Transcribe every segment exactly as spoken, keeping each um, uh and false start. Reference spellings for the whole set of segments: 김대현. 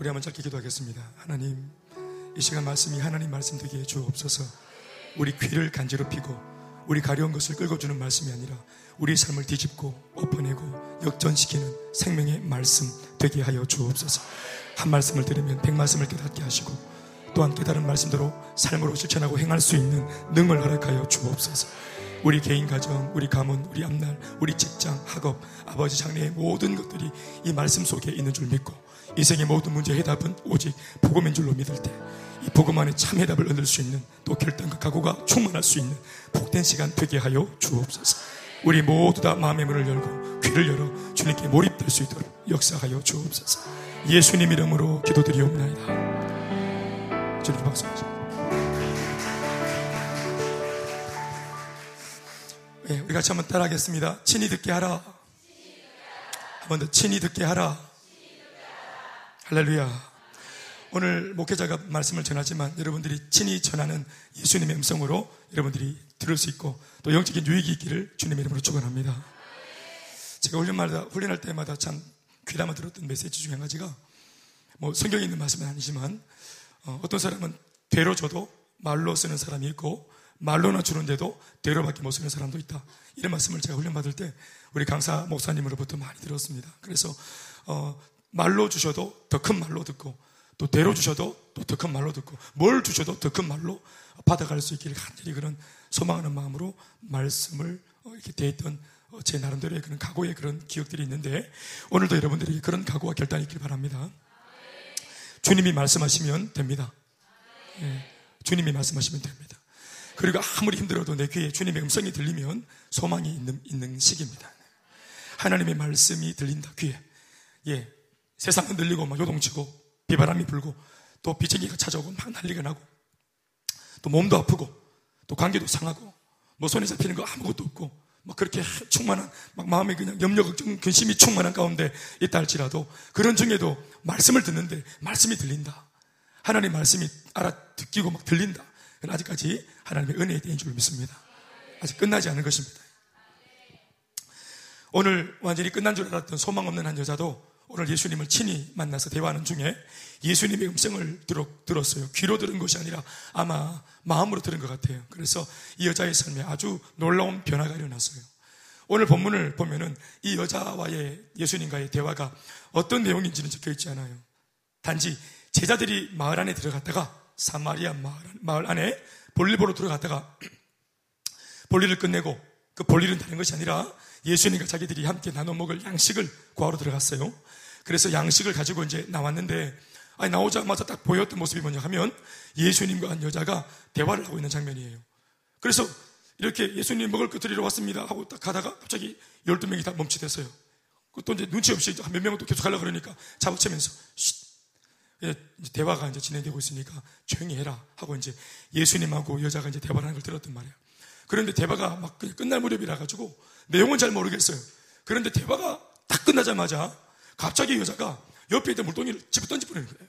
우리 한번 짧게 기도하겠습니다. 하나님, 이 시간 말씀이 하나님 말씀 되기에 주옵소서. 우리 귀를 간지럽히고 우리 가려운 것을 긁어주는 말씀이 아니라 우리 삶을 뒤집고 엎어내고 역전시키는 생명의 말씀 되게 하여 주옵소서. 한 말씀을 들으면 백 말씀을 깨닫게 하시고 또한 깨달은 말씀대로 삶으로 실천하고 행할 수 있는 능을 허락하여 주옵소서. 우리 개인 가정, 우리 가문, 우리 앞날, 우리 직장, 학업, 아버지 장래의 모든 것들이 이 말씀 속에 있는 줄 믿고 이 생의 모든 문제의 해답은 오직 복음인 줄로 믿을 때 이 복음 안에 참 해답을 얻을 수 있는 또 결단과 각오가 충만할 수 있는 복된 시간 되게 하여 주옵소서. 우리 모두 다 마음의 문을 열고 귀를 열어 주님께 몰입될 수 있도록 역사하여 주옵소서. 예수님 이름으로 기도드리옵나이다. 주님 박수하십시오. 예, 우리 같이 한번 따라하겠습니다. 친히 듣게 하라. 한 번 더. 친히 듣게 하라. 할렐루야. 오늘 목회자가 말씀을 전하지만 여러분들이 친히 전하는 예수님의 음성으로 여러분들이 들을 수 있고 또 영적인 유익이 있기를 주님의 이름으로 축원합니다. 제가 훈련마다, 훈련할 때마다 참 귀담아 들었던 메시지 중에 한 가지가, 뭐 성경에 있는 말씀은 아니지만 어, 어떤 사람은 대로 줘도 말로 쓰는 사람이 있고 말로나 주는데도 대로밖에 못 쓰는 사람도 있다. 이런 말씀을 제가 훈련받을 때 우리 강사 목사님으로부터 많이 들었습니다. 그래서 어, 말로 주셔도 더 큰 말로 듣고 또 대로 주셔도 또 더 큰 말로 듣고 뭘 주셔도 더 큰 말로 받아갈 수 있기를 간절히 그런 소망하는 마음으로 말씀을 이렇게 대했던 제 나름대로의 그런 각오의 그런 기억들이 있는데 오늘도 여러분들에게 그런 각오와 결단이 있길 바랍니다. 주님이 말씀하시면 됩니다. 예, 주님이 말씀하시면 됩니다. 그리고 아무리 힘들어도 내 귀에 주님의 음성이 들리면 소망이 있는, 있는 시기입니다. 하나님의 말씀이 들린다, 귀에. 예, 세상은 늘리고 막 요동치고 비바람이 불고 또 비쟁이가 찾아오고 막 난리가 나고 또 몸도 아프고 또 관계도 상하고 뭐 손에 잡히는 거 아무것도 없고 막 그렇게 충만한 막 마음에 그냥 염려, 걱정, 근심이 충만한 가운데 있다 할지라도 그런 중에도 말씀을 듣는데 말씀이 들린다. 하나님 말씀이 알아듣기고 막 들린다. 아직까지 하나님의 은혜의 때인 줄 믿습니다. 아직 끝나지 않은 것입니다. 오늘 완전히 끝난 줄 알았던 소망 없는 한 여자도 오늘 예수님을 친히 만나서 대화하는 중에 예수님의 음성을 들었어요. 귀로 들은 것이 아니라 아마 마음으로 들은 것 같아요. 그래서 이 여자의 삶에 아주 놀라운 변화가 일어났어요. 오늘 본문을 보면은 이 여자와의 예수님과의 대화가 어떤 내용인지는 적혀있지 않아요. 단지 제자들이 마을 안에 들어갔다가 사마리아 마을 안에 볼일 보러 들어갔다가 볼일을 끝내고 그 볼일은 다른 것이 아니라 예수님과 자기들이 함께 나눠 먹을 양식을 구하러 들어갔어요. 그래서 양식을 가지고 이제 나왔는데 아니 나오자마자 딱 보였던 모습이 뭐냐 하면 예수님과 한 여자가 대화를 하고 있는 장면이에요. 그래서 이렇게 예수님 먹을 것 드리러 왔습니다 하고 딱 가다가 갑자기 열두 명이 다 멈칫했어요. 또 이제 눈치 없이 몇 명은 또 계속 가려고 그러니까 잡아채면서 대화가 이제 진행되고 있으니까 조용히 해라 하고 이제 예수님하고 여자가 이제 대화를 하는 걸 들었단 말이에요. 그런데 대화가 막 끝날 무렵이라 가지고 내용은 잘 모르겠어요. 그런데 대화가 딱 끝나자마자 갑자기 여자가 옆에 있던 물동이를 집어 던지버리는 거예요.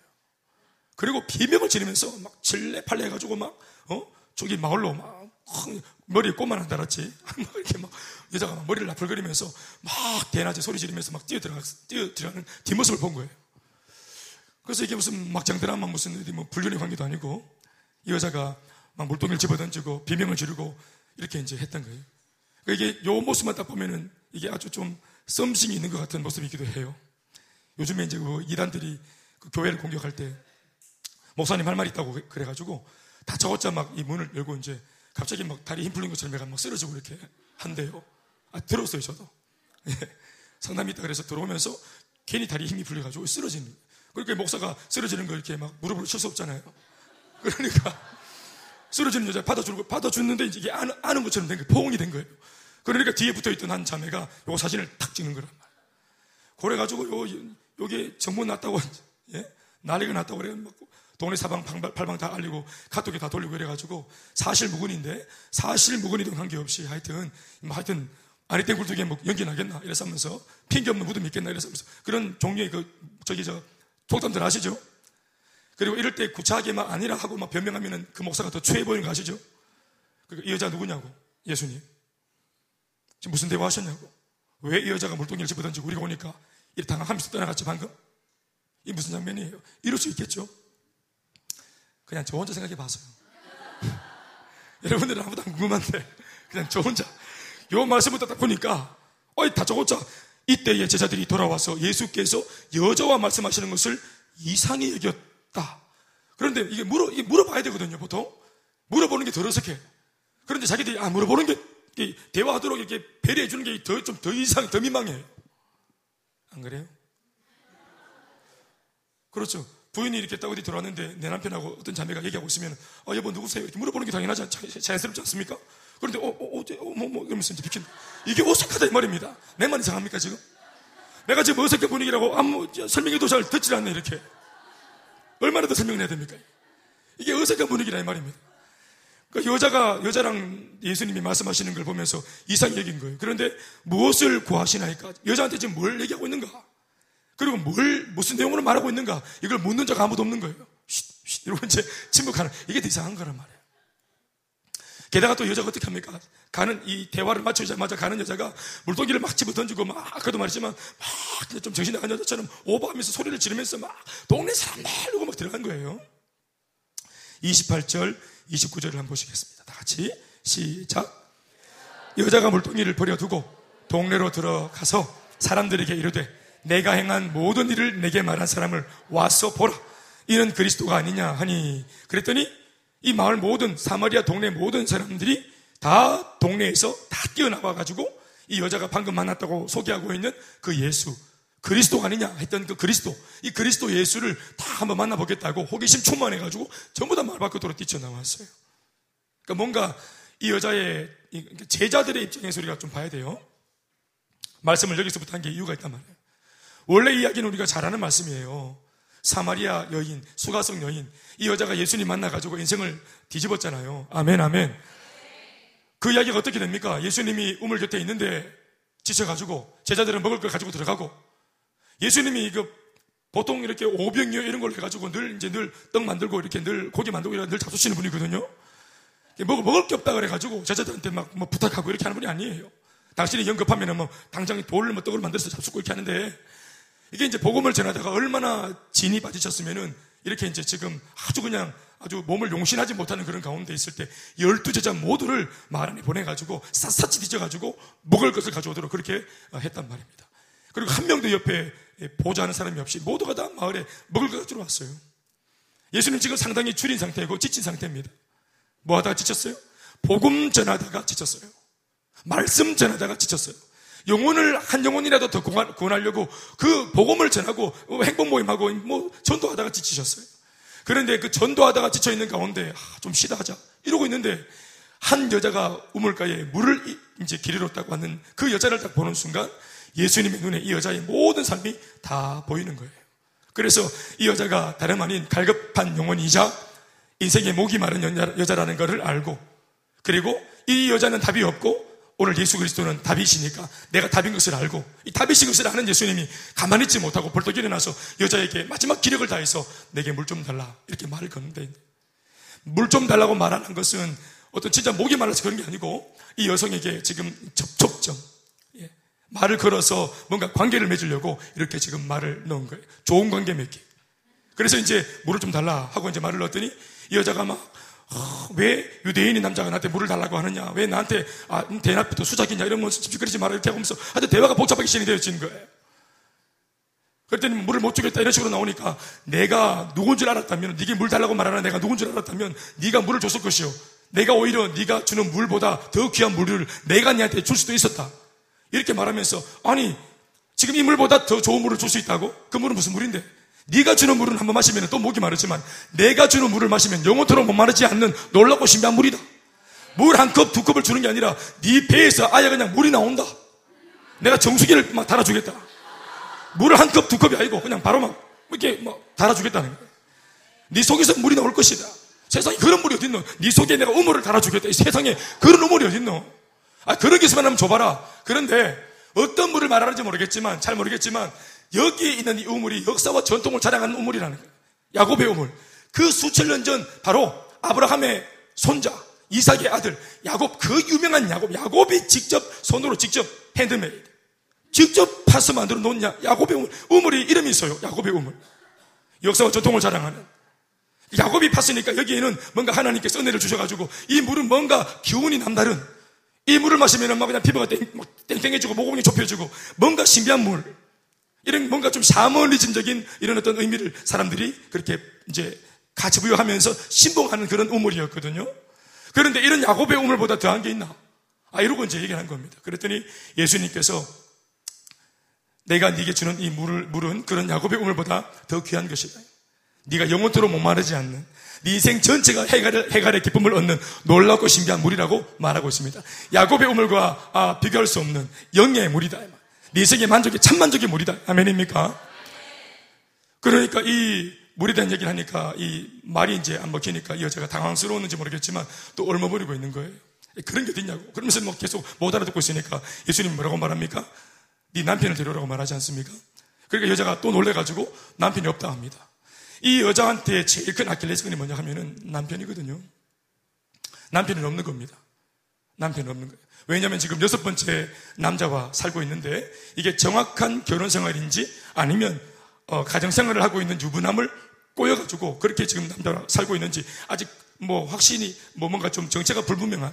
그리고 비명을 지르면서 막 질레팔레 해가지고 막 어 저기 마을로 막 머리에 꽃만 안 달았지. 막 이렇게 막 여자가 막 머리를 나풀거리면서 막 대낮에 소리 지르면서 막 뛰어 들어가 뛰어 들어가는 뒷모습을 본 거예요. 그래서 이게 무슨 막장 드라마 무슨 뭐 불륜의 관계도 아니고 이 여자가 막 물동이를 집어던지고 비명을 지르고 이렇게 이제 했던 거예요. 그러니까 이게 요 모습만 딱 보면은 이게 아주 좀 썸씽이 있는 것 같은 모습이기도 해요. 요즘에 이제 그 이단들이 그 교회를 공격할 때 목사님 할 말 있다고 그래가지고 다 저것자 막 이 문을 열고 이제 갑자기 막 다리 힘 풀린 것처럼 막 쓰러지고 이렇게 한대요. 아, 들었어요, 저도. 예. 상담이 있다 그래서 들어오면서 괜히 다리 힘이 풀려가지고 쓰러지는 거예요. 그러니까 목사가 쓰러지는 거 이렇게 막 무릎으로 칠 수 없잖아요. 그러니까 쓰러지는 여자 받아주고 받아주는데 이제 이게 아는, 아는 것처럼 된 거예요. 포옹이 된 거예요. 그러니까 뒤에 붙어 있던 한 자매가 요 사진을 탁 찍는 거란 말이에요. 그래가지고 요 요게 정문 났다고 예? 난리가 났다고 그래. 막 동네 사방 방방, 팔방 다 알리고 카톡에 다 돌리고 이래가지고 사실 무근인데 사실 무근이든 관계없이 하여튼 뭐 하여튼 아니 때 굴뚝에 뭐 연기 나겠나 이래서 하면서 핑계 없는 무덤이 있겠나 이래서 하면서 그런 종류의 그 저기 저 속담들 아시죠? 그리고 이럴 때 구차하게 막 아니라 하고 막 변명하면은 그 목사가 더 추해 보이는 거 아시죠? 그러니까 이 여자 누구냐고, 예수님. 지금 무슨 대화 하셨냐고. 왜 이 여자가 물동이를 집어던지고 우리가 오니까 이렇게 당황하면서 떠나갔지, 방금? 이 무슨 장면이에요? 이럴 수 있겠죠? 그냥 저 혼자 생각해 봐서요. 여러분들은 아무도 안 궁금한데 그냥 저 혼자 요 말씀을 듣다 보니까 어이 다 저고자 이때의 제자들이 돌아와서 예수께서 여자와 말씀하시는 것을 이상히 여겼다. 그런데 이게, 물어, 이게 물어봐야 되거든요. 보통 물어보는 게 덜 어색해. 그런데 자기들이 아 물어보는 게 대화하도록 이렇게 배려해 주는 게 더 좀 더 이상 더 민망해. 안 그래요? 그렇죠. 부인이 이렇게 딱 어디 들어왔는데 내 남편하고 어떤 자매가 얘기하고 있으면 아 여보 누구세요? 이렇게 물어보는 게 당연하지 자연스럽지 않습니까? 그런데 어, 어, 어제, 어, 뭐, 뭐, 이러면서 이제 비킨다. 이게 어색하다 이 말입니다. 내 말 이상합니까 지금? 내가 지금 어색해 분위기라고 아무 설명해도 잘 듣질 않네 이렇게. 얼마나 더 설명을 해야 됩니까? 이게 어색한 분위기라 이 말입니다. 그 여자가, 여자랑 예수님이 말씀하시는 걸 보면서 이상히 여긴 거예요. 그런데 무엇을 구하시나이까? 여자한테 지금 뭘 얘기하고 있는가? 그리고 뭘, 무슨 내용으로 말하고 있는가? 이걸 묻는 자가 아무도 없는 거예요. 쉿, 쉿, 이러고 이제 침묵하는, 이게 더 이상한 거란 말이에요. 게다가 또 여자가 어떻게 합니까? 가는, 이 대화를 맞추자마자 가는 여자가 물동기를 막 집어 던지고 막, 아까도 말했지만, 막, 좀 정신 나간 여자처럼 오버하면서 소리를 지르면서 막, 동네 사람들 이러고 막 들어간 거예요. 이십팔 절, 이십구 절을 한번 보시겠습니다. 다 같이, 시작. 여자가 물동이를 버려두고 동네로 들어가서 사람들에게 이르되, 내가 행한 모든 일을 내게 말한 사람을 와서 보라. 이는 그리스도가 아니냐 하니. 그랬더니, 이 마을 모든 사마리아 동네 모든 사람들이 다 동네에서 다 뛰어나와가지고 이 여자가 방금 만났다고 소개하고 있는 그 예수 그리스도가 아니냐 했던 그 그리스도 이 그리스도 예수를 다 한번 만나보겠다고 호기심 충만해가지고 전부 다 마을 밖으로 뛰쳐나왔어요. 그러니까 뭔가 이 여자의 제자들의 입장에서 우리가 좀 봐야 돼요. 말씀을 여기서부터 한 게 이유가 있단 말이에요. 원래 이야기는 우리가 잘 아는 말씀이에요. 사마리아 여인, 수가성 여인, 이 여자가 예수님 만나가지고 인생을 뒤집었잖아요. 아멘, 아멘. 그 이야기가 어떻게 됩니까? 예수님이 우물 곁에 있는데 지쳐가지고 제자들은 먹을 걸 가지고 들어가고 예수님이 이거 보통 이렇게 오병이어 이런 걸 해가지고 늘 이제 늘 떡 만들고 이렇게 늘 고기 만들고 이런 늘 잡수시는 분이거든요. 먹을, 먹을 게 없다 그래가지고 제자들한테 막 뭐 부탁하고 이렇게 하는 분이 아니에요. 당신이 영급하면 뭐 당장 돌을 뭐 떡을 만들어서 잡수고 이렇게 하는데 이게 이제 복음을 전하다가 얼마나 진이 빠지셨으면은 이렇게 이제 지금 아주 그냥 아주 몸을 용신하지 못하는 그런 가운데 있을 때 열두 제자 모두를 마을 안에 보내가지고 샅샅이 뒤져가지고 먹을 것을 가져오도록 그렇게 했단 말입니다. 그리고 한 명도 옆에 보좌하는 사람이 없이 모두가 다 마을에 먹을 것을 가지러 왔어요. 예수님 지금 상당히 줄인 상태이고 지친 상태입니다. 뭐 하다가 지쳤어요? 복음 전하다가 지쳤어요. 말씀 전하다가 지쳤어요. 영혼을 한 영혼이라도 더 구원하려고 그 복음을 전하고 행복 모임하고 뭐 전도하다가 지치셨어요. 그런데 그 전도하다가 지쳐있는 가운데 아, 좀 쉬다 하자 이러고 있는데 한 여자가 우물가에 물을 이제 길이로 딱 왔는 그 여자를 딱 보는 순간 예수님의 눈에 이 여자의 모든 삶이 다 보이는 거예요. 그래서 이 여자가 다름 아닌 갈급한 영혼이자 인생의 목이 마른 여자라는 것을 알고 그리고 이 여자는 답이 없고 오늘 예수 그리스도는 답이시니까 내가 답인 것을 알고 이 답이신 것을 아는 예수님이 가만히 있지 못하고 벌떡 일어나서 여자에게 마지막 기력을 다해서 내게 물 좀 달라 이렇게 말을 거는데 물 좀 달라고 말하는 것은 어떤 진짜 목이 말라서 그런 게 아니고 이 여성에게 지금 접촉점 예. 말을 걸어서 뭔가 관계를 맺으려고 이렇게 지금 말을 넣은 거예요. 좋은 관계 맺기. 그래서 이제 물을 좀 달라 하고 이제 말을 넣었더니 이 여자가 막 어, 왜 유대인이 남자가 나한테 물을 달라고 하느냐 왜 나한테 아, 대낮부터 수작이냐 이러면서 집시거리지 마라 이렇게 하면서 하여튼 대화가 복잡하게 진행이 되어진 거예요. 그랬더니 물을 못 주겠다 이런 식으로 나오니까 내가 누군 줄 알았다면 네게 물 달라고 말하는 내가 누군 줄 알았다면 네가 물을 줬을 것이요 내가 오히려 네가 주는 물보다 더 귀한 물을 내가 네한테 줄 수도 있었다 이렇게 말하면서 아니 지금 이 물보다 더 좋은 물을 줄 수 있다고? 그 물은 무슨 물인데? 네가 주는 물은 한번 마시면 또 목이 마르지만 내가 주는 물을 마시면 영원토록 못 마르지 않는 놀랍고 신비한 물이다. 물 한 컵, 두 컵을 주는 게 아니라 네 배에서 아예 그냥 물이 나온다. 내가 정수기를 막 달아주겠다. 물을 한 컵, 두 컵이 아니고 그냥 바로 막 이렇게 막 달아주겠다는 거야. 네 속에서 물이 나올 것이다. 세상에 그런 물이 어딨노? 네 속에 내가 우물을 달아주겠다. 이 세상에 그런 우물이 어딨노? 아, 그런 기술만 하면 줘봐라. 그런데 어떤 물을 말하는지 모르겠지만 잘 모르겠지만 여기에 있는 이 우물이 역사와 전통을 자랑하는 우물이라는 거예요. 야곱의 우물. 그 수천 년 전 바로 아브라함의 손자 이삭의 아들 야곱 그 유명한 야곱 야곱이 직접 손으로 직접 핸드메이드 직접 파서 만들어 놓은 야곱의 우물. 우물이 이름이 있어요. 야곱의 우물. 역사와 전통을 자랑하는 야곱이 팠으니까 여기에는 뭔가 하나님께서 은혜를 주셔가지고 이 물은 뭔가 기운이 남다른, 이 물을 마시면 막 그냥 피부가 땡, 땡땡해지고 모공이 좁혀지고 뭔가 신비한 물, 이런 뭔가 좀 샤머니즘적인 이런 어떤 의미를 사람들이 그렇게 이제 같이 부여하면서 신봉하는 그런 우물이었거든요. 그런데 이런 야곱의 우물보다 더한 게 있나? 아, 이러고 이제 얘기를 한 겁니다. 그랬더니 예수님께서 내가 네게 주는 이 물을, 물은 그런 야곱의 우물보다 더 귀한 것이다. 네가 영원토록 목마르지 않는, 네 인생 전체가 해갈의, 해갈의 기쁨을 얻는 놀랍고 신비한 물이라고 말하고 있습니다. 야곱의 우물과 아, 비교할 수 없는 영예의 물이다. 네 인생의 만족이 참만족의 물이다. 아멘입니까? 그러니까 이 물에 대한 얘기를 하니까 이 말이 이제 안 먹히니까 이 여자가 당황스러웠는지 모르겠지만 또 얼머버리고 있는 거예요. 그런 게 어딨냐고. 그러면서 뭐 계속 못 알아듣고 있으니까 예수님 뭐라고 말합니까? 네 남편을 데려오라고 말하지 않습니까? 그러니까 여자가 또 놀래가지고 남편이 없다 합니다. 이 여자한테 제일 큰 아킬레스건이 뭐냐 하면은 남편이거든요. 남편은 없는 겁니다. 남편은 없는 거예요. 왜냐하면 지금 여섯 번째 남자와 살고 있는데 이게 정확한 결혼 생활인지 아니면 어, 가정 생활을 하고 있는 유부남을 꼬여가지고 그렇게 지금 남자랑 살고 있는지 아직 뭐 확신이 뭐 뭔가 좀 정체가 불분명한.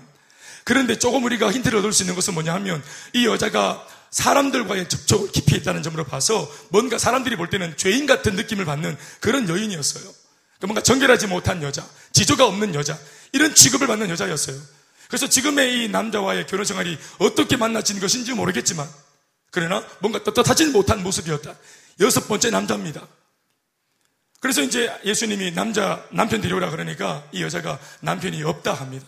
그런데 조금 우리가 힌트를 얻을 수 있는 것은 뭐냐 하면 이 여자가 사람들과의 접촉을 깊이 했다는 점으로 봐서 뭔가 사람들이 볼 때는 죄인 같은 느낌을 받는 그런 여인이었어요. 뭔가 정결하지 못한 여자, 지조가 없는 여자, 이런 취급을 받는 여자였어요. 그래서 지금의 이 남자와의 결혼 생활이 어떻게 만나진 것인지 모르겠지만 그러나 뭔가 떳떳하지 못한 모습이었다. 여섯 번째 남자입니다. 그래서 이제 예수님이 남자, 남편 데려오라 그러니까 이 여자가 남편이 없다 합니다.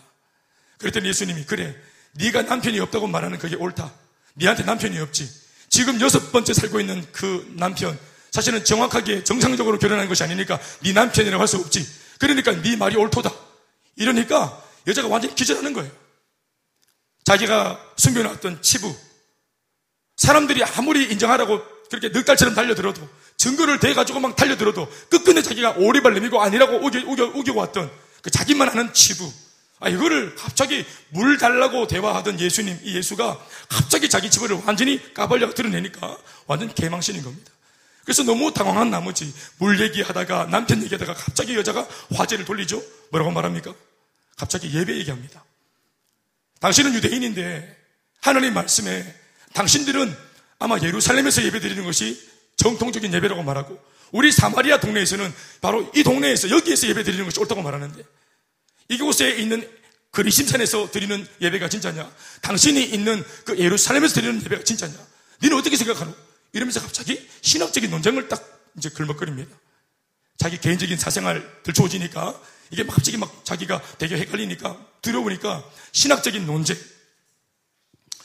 그랬더니 예수님이 그래, 네가 남편이 없다고 말하는 그게 옳다. 네한테 남편이 없지. 지금 여섯 번째 살고 있는 그 남편, 사실은 정확하게 정상적으로 결혼한 것이 아니니까 네 남편이라고 할 수 없지. 그러니까 네 말이 옳도다. 이러니까 여자가 완전히 기절하는 거예요. 자기가 숨겨놨던 치부, 사람들이 아무리 인정하라고 그렇게 늑달처럼 달려들어도, 증거를 대가지고 막 달려들어도 끝끝내 자기가 오리발 내밀고 아니라고 우겨, 우겨, 우겨고 왔던 그 자기만 아는 치부, 아, 이거를 갑자기 물 달라고 대화하던 예수님, 이 예수가 갑자기 자기 집을 완전히 까발려 드러내니까 완전 개망신인 겁니다. 그래서 너무 당황한 나머지 물 얘기하다가 남편 얘기하다가 갑자기 여자가 화제를 돌리죠. 뭐라고 말합니까? 갑자기 예배 얘기합니다. 당신은 유대인인데 하나님 말씀에 당신들은 아마 예루살렘에서 예배 드리는 것이 정통적인 예배라고 말하고 우리 사마리아 동네에서는 바로 이 동네에서 여기에서 예배 드리는 것이 옳다고 말하는데 이곳에 있는 그리심산에서 드리는 예배가 진짜냐? 당신이 있는 그 예루살렘에서 드리는 예배가 진짜냐? 너는 어떻게 생각하노? 이러면서 갑자기 신학적인 논쟁을 딱 이제 글먹거립니다. 자기 개인적인 사생활 들춰지니까 이게 막 갑자기 막 자기가 되게 헷갈리니까 두려우니까 신학적인 논쟁.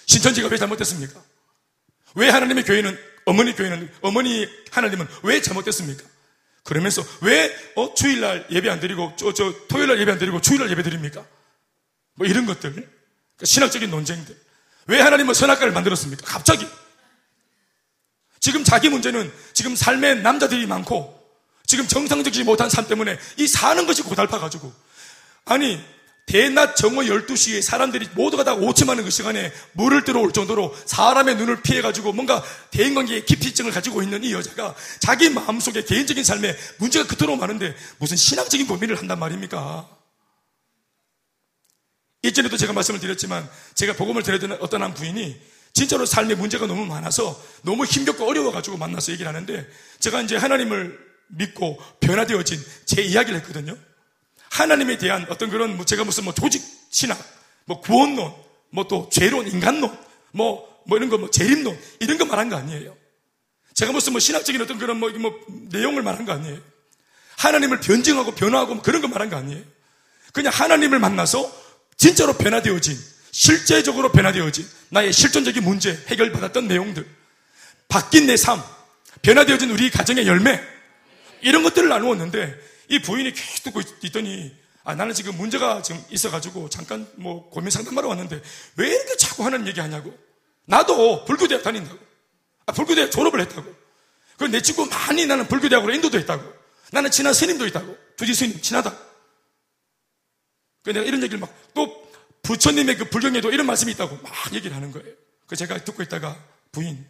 신천지가 왜 잘못됐습니까? 왜 하나님의 교회는, 어머니 교회는, 어머니 하나님은 왜 잘못됐습니까? 그러면서 왜 어, 주일날 예배 안 드리고 저, 저 토요일날 예배 안 드리고 주일날 예배 드립니까? 뭐 이런 것들, 그러니까 신학적인 논쟁들. 왜 하나님은 선악과를 만들었습니까? 갑자기 지금 자기 문제는 지금 삶에 남자들이 많고 지금 정상적이지 못한 삶 때문에 이 사는 것이 고달파가지고, 아니 대낮 정오 열두 시에 사람들이 모두가 다 오침하는 그 시간에 물을 들어올 정도로 사람의 눈을 피해가지고 뭔가 대인관계의 기피증을 가지고 있는 이 여자가 자기 마음속에 개인적인 삶에 문제가 그토록 많은데 무슨 신앙적인 고민을 한단 말입니까? 예전에도 제가 말씀을 드렸지만 제가 복음을 전해드리는 어떤 한 부인이 진짜로 삶에 문제가 너무 많아서 너무 힘겹고 어려워가지고 만나서 얘기를 하는데 제가 이제 하나님을 믿고 변화되어진 제 이야기를 했거든요. 하나님에 대한 어떤 그런, 뭐 제가 무슨 뭐 조직신학, 뭐 구원론, 뭐 또 죄론, 인간론, 뭐, 뭐 이런 거, 뭐 재림론, 이런 거 말한 거 아니에요. 제가 무슨 뭐 신학적인 어떤 그런 뭐, 뭐 내용을 말한 거 아니에요. 하나님을 변증하고 변화하고 뭐 그런 거 말한 거 아니에요. 그냥 하나님을 만나서 진짜로 변화되어진, 실제적으로 변화되어진 나의 실존적인 문제 해결받았던 내용들, 바뀐 내 삶, 변화되어진 우리 가정의 열매, 이런 것들을 나누었는데 이 부인이 계속 듣고 있더니, 아, 나는 지금 문제가 지금 있어가지고 잠깐 뭐 고민 상담하러 왔는데 왜 이렇게 자꾸 하는 얘기하냐고. 나도 불교대학 다닌다고. 아, 불교대학 졸업을 했다고. 그리고 내 친구 많이 나는 불교대학으로 인도도 했다고. 나는 친한 스님도 있다고. 주지 스님 친하다. 그래서 내가 이런 얘기를 막, 또 부처님의 그 불경에도 이런 말씀이 있다고 막 얘기를 하는 거예요. 그래서 제가 듣고 있다가 부인,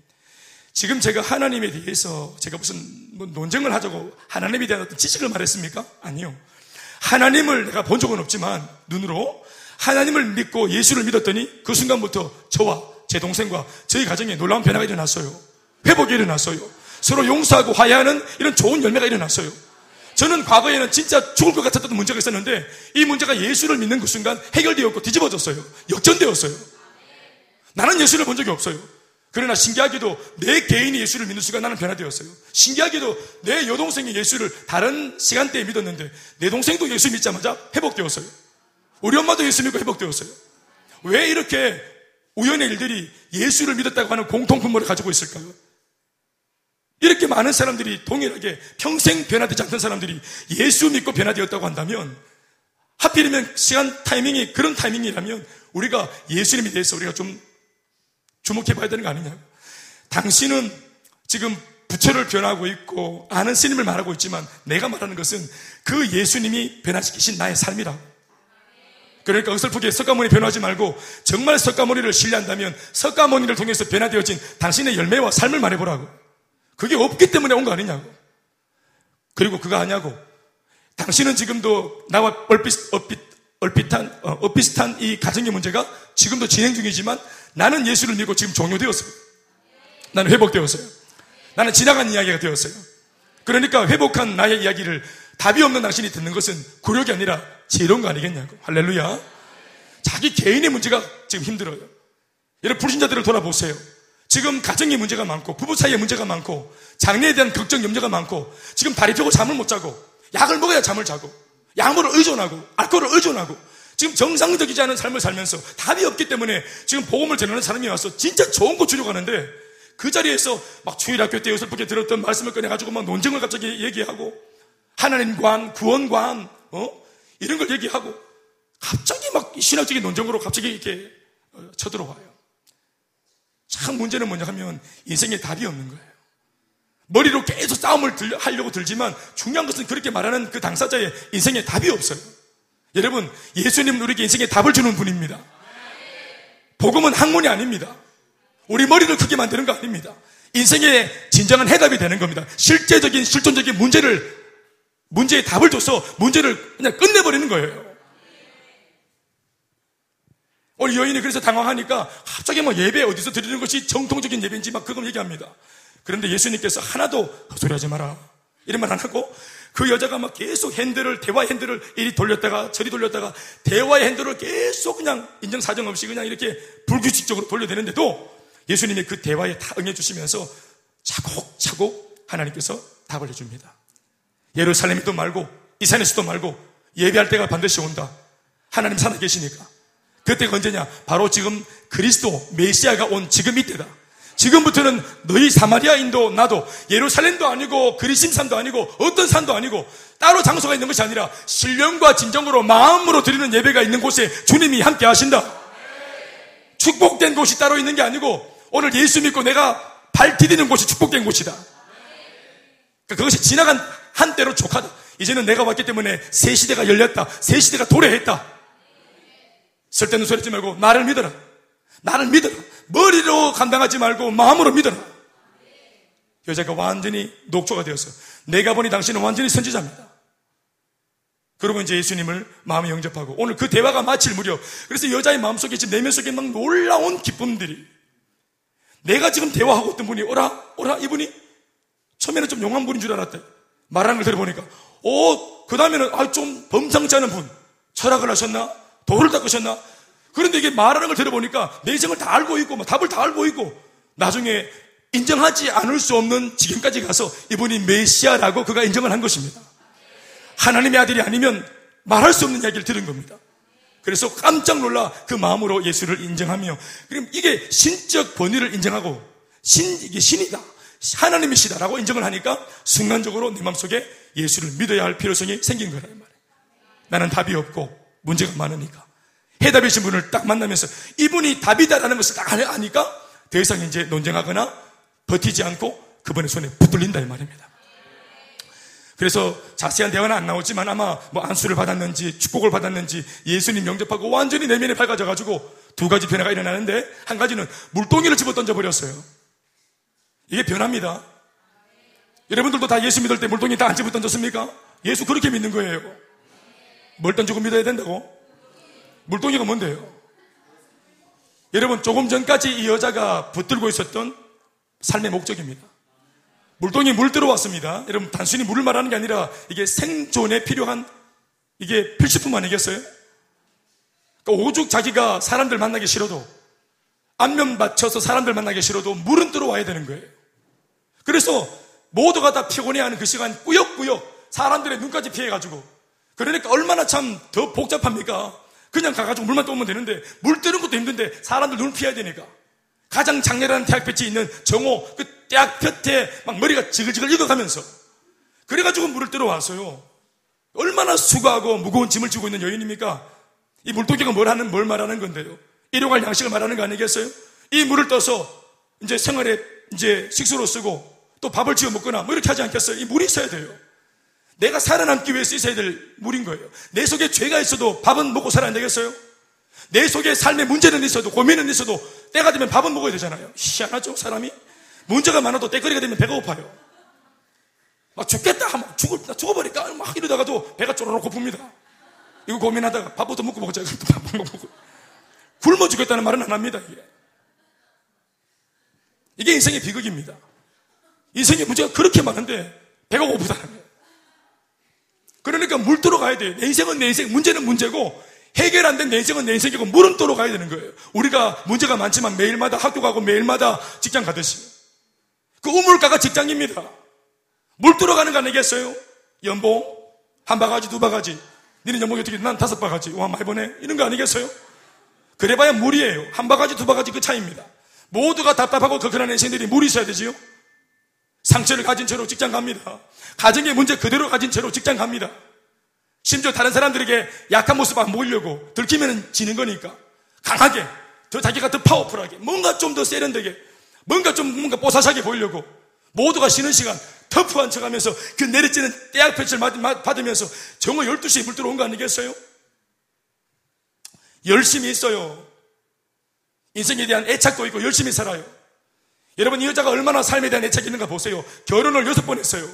지금 제가 하나님에 대해서 제가 무슨 논쟁을 하자고 하나님에 대한 어떤 지식을 말했습니까? 아니요. 하나님을 내가 본 적은 없지만 눈으로 하나님을 믿고 예수를 믿었더니 그 순간부터 저와 제 동생과 저희 가정에 놀라운 변화가 일어났어요. 회복이 일어났어요. 서로 용서하고 화해하는 이런 좋은 열매가 일어났어요. 저는 과거에는 진짜 죽을 것 같았던 문제가 있었는데 이 문제가 예수를 믿는 그 순간 해결되었고 뒤집어졌어요. 역전되었어요. 나는 예수를 본 적이 없어요. 그러나 신기하게도 내 개인이 예수를 믿는 순간 나는 변화되었어요. 신기하게도 내 여동생이 예수를 다른 시간대에 믿었는데 내 동생도 예수 믿자마자 회복되었어요. 우리 엄마도 예수 믿고 회복되었어요. 왜 이렇게 우연의 일들이 예수를 믿었다고 하는 공통분모를 가지고 있을까요? 이렇게 많은 사람들이 동일하게 평생 변화되지 않던 사람들이 예수 믿고 변화되었다고 한다면, 하필이면 시간 타이밍이 그런 타이밍이라면 우리가 예수님에 대해서 우리가 좀 주목해 봐야 되는 거 아니냐. 당신은 지금 부처를 변하고 있고 아는 스님을 말하고 있지만 내가 말하는 것은 그 예수님이 변화시키신 나의 삶이라. 그러니까 어설프게 석가모니 변화하지 말고 정말 석가모니를 신뢰한다면 석가모니를 통해서 변화되어진 당신의 열매와 삶을 말해보라고. 그게 없기 때문에 온 거 아니냐고. 그리고 그거 아냐고. 당신은 지금도 나와 얼핏, 얼핏, 얼핏한, 어, 엇비슷한 이 가정의 문제가 지금도 진행 중이지만 나는 예수를 믿고 지금 종료되었어요. 나는 회복되었어요. 나는 지나간 이야기가 되었어요. 그러니까 회복한 나의 이야기를 답이 없는 당신이 듣는 것은 굴욕이 아니라 지혜로운 거 아니겠냐고. 할렐루야. 자기 개인의 문제가 지금 힘들어요. 여러분 불신자들을 돌아보세요. 지금 가정의 문제가 많고 부부 사이의 문제가 많고 장래에 대한 걱정 염려가 많고 지금 다리 펴고 잠을 못 자고 약을 먹어야 잠을 자고 약물을 의존하고 알코올을 의존하고 지금 정상적이지 않은 삶을 살면서 답이 없기 때문에 지금 복음을 전하는 사람이 와서 진짜 좋은 거 주려고 하는데 그 자리에서 막 주일학교 때 어설프게 들었던 말씀을 꺼내가지고 막 논쟁을 갑자기 얘기하고 하나님관, 구원관, 어? 이런 걸 얘기하고 갑자기 막 신학적인 논쟁으로 갑자기 이렇게 쳐들어와요. 참 문제는 뭐냐 하면 인생에 답이 없는 거예요. 머리로 계속 싸움을 들, 하려고 들지만 중요한 것은 그렇게 말하는 그 당사자의 인생에 답이 없어요. 여러분, 예수님은 우리에게 인생에 답을 주는 분입니다. 복음은 학문이 아닙니다. 우리 머리를 크게 만드는 거 아닙니다. 인생의 진정한 해답이 되는 겁니다. 실제적인 실존적인 문제를 문제에 답을 줘서 문제를 그냥 끝내버리는 거예요. 우리 여인이 그래서 당황하니까 갑자기 막 예배 어디서 드리는 것이 정통적인 예배인지 막 그걸 얘기합니다. 그런데 예수님께서 하나도 헛소리하지 마라 이런 말 안 하고 그 여자가 막 계속 핸들을 대화의 핸들을 이리 돌렸다가 저리 돌렸다가 대화의 핸들을 계속 그냥 인정사정 없이 그냥 이렇게 불규칙적으로 돌려대는데도 예수님이 그 대화에 다 응해주시면서 차곡차곡 하나님께서 답을 해줍니다. 예루살렘에도 말고 이산에서도 말고 예배할 때가 반드시 온다. 하나님 살아계시니까. 그때가 언제냐? 바로 지금 그리스도 메시아가 온 지금 이때다. 지금부터는 너희 사마리아인도 나도 예루살렘도 아니고 그리심 산도 아니고 어떤 산도 아니고 따로 장소가 있는 것이 아니라 신령과 진정으로 마음으로 드리는 예배가 있는 곳에 주님이 함께 하신다. 축복된 곳이 따로 있는 게 아니고 오늘 예수 믿고 내가 발 디디는 곳이 축복된 곳이다. 그러니까 그것이 지나간 한때로 족하다. 이제는 내가 왔기 때문에 새 시대가 열렸다. 새 시대가 도래했다. 쓸데없는 소리 하지 말고 나를 믿어라. 나를 믿어라. 머리로 감당하지 말고 마음으로 믿어라. 여자가 완전히 녹초가 되었어요. 내가 보니 당신은 완전히 선지자입니다. 그러고 이제 예수님을 마음에 영접하고 오늘 그 대화가 마칠 무렵, 그래서 여자의 마음속에 지금 내면 속에 막 놀라운 기쁨들이, 내가 지금 대화하고 있던 분이 오라 오라 이분이 처음에는 좀 용한 분인 줄 알았대. 말하는 걸 들어보니까 오, 그 다음에는 아, 좀 범상치 않은 분, 철학을 하셨나 도를 닦으셨나. 그런데 이게 말하는 걸 들어보니까 내 인생을 다 알고 있고 막 답을 다 알고 있고 나중에 인정하지 않을 수 없는 지경까지 가서 이분이 메시아라고 그가 인정을 한 것입니다. 하나님의 아들이 아니면 말할 수 없는 이야기를 들은 겁니다. 그래서 깜짝 놀라 그 마음으로 예수를 인정하며, 그럼 이게 신적 본위를 인정하고 신, 이게 신이다, 하나님이시다라고 인정을 하니까 순간적으로 내 마음속에 예수를 믿어야 할 필요성이 생긴 거란 말이에요. 나는 답이 없고 문제가 많으니까 해답이신 분을 딱 만나면서 이분이 답이다라는 것을 딱 아니까 더 이상 이제 논쟁하거나 버티지 않고 그분의 손에 붙들린다 이 말입니다. 그래서 자세한 대화는 안 나오지만 아마 뭐 안수를 받았는지 축복을 받았는지 예수님 영접하고 완전히 내면이 밝아져가지고 두 가지 변화가 일어나는데, 한 가지는 물동이를 집어던져 버렸어요. 이게 변합니다. 여러분들도 다 예수 믿을 때 물동이 다 한 집을 던졌습니까? 예수 그렇게 믿는 거예요. 뭘 던지고 믿어야 된다고? 물동이가 뭔데요? 여러분, 조금 전까지 이 여자가 붙들고 있었던 삶의 목적입니다. 물동이 물 들어왔습니다. 여러분, 단순히 물을 말하는 게 아니라 이게 생존에 필요한 이게 필수품 아니겠어요? 그러니까 오죽 자기가 사람들 만나기 싫어도, 안면 맞춰서 사람들 만나기 싫어도 물은 들어와야 되는 거예요. 그래서 모두가 다 피곤해하는 그 시간 꾸역꾸역 사람들의 눈까지 피해가지고, 그러니까 얼마나 참 더 복잡합니까? 그냥 가가지고 물만 떠오면 되는데, 물 뜨는 것도 힘든데 사람들 눈을 피해야 되니까. 가장 장렬한 태양볕이 있는 정오, 그 태양볕에 막 머리가 지글지글 익어가면서, 그래가지고 물을 뜨러 왔어요. 얼마나 수고하고 무거운 짐을 지고 있는 여인입니까? 이 물동이가 뭘 하는, 뭘 말하는 건데요? 일용할 양식을 말하는 거 아니겠어요? 이 물을 떠서 이제 생활에 이제 식수로 쓰고 또 밥을 지어 먹거나 뭐 이렇게 하지 않겠어요? 이 물이 있어야 돼요. 내가 살아남기 위해서 있어야 될 물인 거예요. 내 속에 죄가 있어도 밥은 먹고 살아야 되겠어요? 내 속에 삶의 문제는 있어도, 고민은 있어도 때가 되면 밥은 먹어야 되잖아요. 희한하죠, 사람이? 문제가 많아도 때거리가 되면 배가 고파요. 막 죽겠다 하면 죽을, 나 죽어버릴까? 막 이러다가도 배가 쪼르륵 고픕니다. 이거 고민하다가 밥부터 먹고 먹자. 밥부터 먹고. 굶어 죽겠다는 말은 안 합니다, 이게. 이게 인생의 비극입니다. 인생의 문제가 그렇게 많은데 배가 고프다는 거예요. 그러니까 물 들어가야 돼요. 내 인생은 내 인생, 문제는 문제고, 해결 안 된 내 인생은 내 인생이고, 물은 들어가야 되는 거예요. 우리가 문제가 많지만 매일마다 학교 가고 매일마다 직장 가듯이. 그 우물가가 직장입니다. 물 들어가는 거 아니겠어요? 연봉, 한 바가지, 두 바가지. 니는 연봉이 어떻게, 난 다섯 바가지. 와, 많이 버네. 이런 거 아니겠어요? 그래봐야 물이에요. 한 바가지, 두 바가지 그 차이입니다. 모두가 답답하고 거끈한 인생들이 물이 있어야 되지요? 상처를 가진 채로 직장 갑니다. 가정의 문제 그대로 가진 채로 직장 갑니다. 심지어 다른 사람들에게 약한 모습 안 보이려고, 들키면 지는 거니까 강하게, 더 자기가 더 파워풀하게, 뭔가 좀 더 세련되게, 뭔가 좀 뭔가 뽀사시하게 보이려고, 모두가 쉬는 시간 터프한 척하면서 그 내리쬐는 태양볕을 받으면서 정오 열두 시에 물 들어온 거 아니겠어요? 열심히 있어요. 인생에 대한 애착도 있고 열심히 살아요. 여러분, 이 여자가 얼마나 삶에 대한 애착이 있는가 보세요. 결혼을 여섯 번 했어요.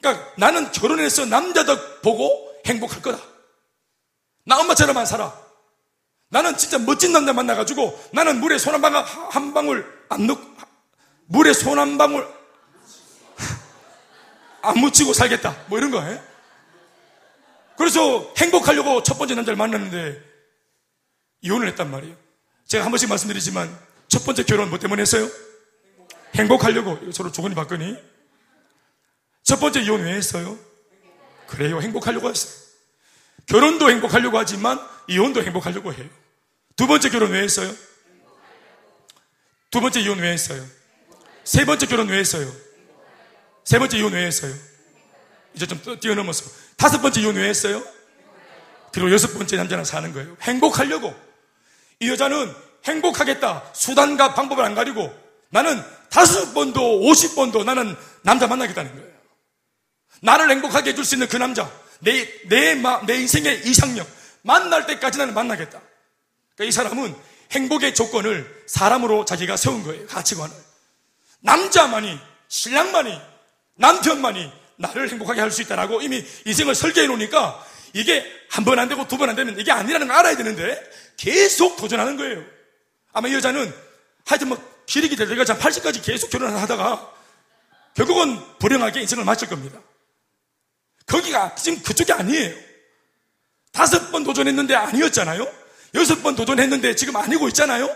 그러니까 나는 결혼해서 남자도 보고 행복할 거다. 나 엄마처럼만 살아. 나는 진짜 멋진 남자 만나가지고 나는 물에 손 한 방울, 한 방울 안 넣고, 물에 손 한 방울 안 묻히고 살겠다. 뭐 이런 거. 예? 그래서 행복하려고 첫 번째 남자를 만났는데 이혼을 했단 말이에요. 제가 한 번씩 말씀드리지만 첫 번째 결혼 뭐 때문에 했어요? 행복하려고. 서로 조건이 바뀌니. 첫 번째 이혼 왜 했어요? 그래요, 행복하려고 했어요. 결혼도 행복하려고 하지만 이혼도 행복하려고 해요. 두 번째 결혼 왜 했어요? 두 번째 이혼 왜 했어요? 세 번째 결혼 왜 했어요? 세 번째 이혼 왜 했어요? 이제 좀 뛰어넘어서 다섯 번째 이혼 왜 했어요? 그리고 여섯 번째 남자랑 사는 거예요. 행복하려고. 이 여자는 행복하겠다, 수단과 방법을 안 가리고 나는 다섯 번도 오십 번도 나는 남자 만나겠다는 거예요. 나를 행복하게 해줄 수 있는 그 남자, 내, 내, 내 인생의 이상형, 만날 때까지 나는 만나겠다. 그러니까 이 사람은 행복의 조건을 사람으로 자기가 세운 거예요. 가치관을. 남자만이, 신랑만이, 남편만이 나를 행복하게 할 수 있다라고 이미 인생을 설계해 놓으니까 이게 한 번 안 되고 두 번 안 되면 이게 아니라는 걸 알아야 되는데 계속 도전하는 거예요. 아마 이 여자는 하여튼 막 기력이 될 때가 한 팔십까지 계속 결혼하다가 결국은 불행하게 인생을 마칠 겁니다. 거기가 지금 그쪽이 아니에요. 다섯 번 도전했는데 아니었잖아요. 여섯 번 도전했는데 지금 아니고 있잖아요.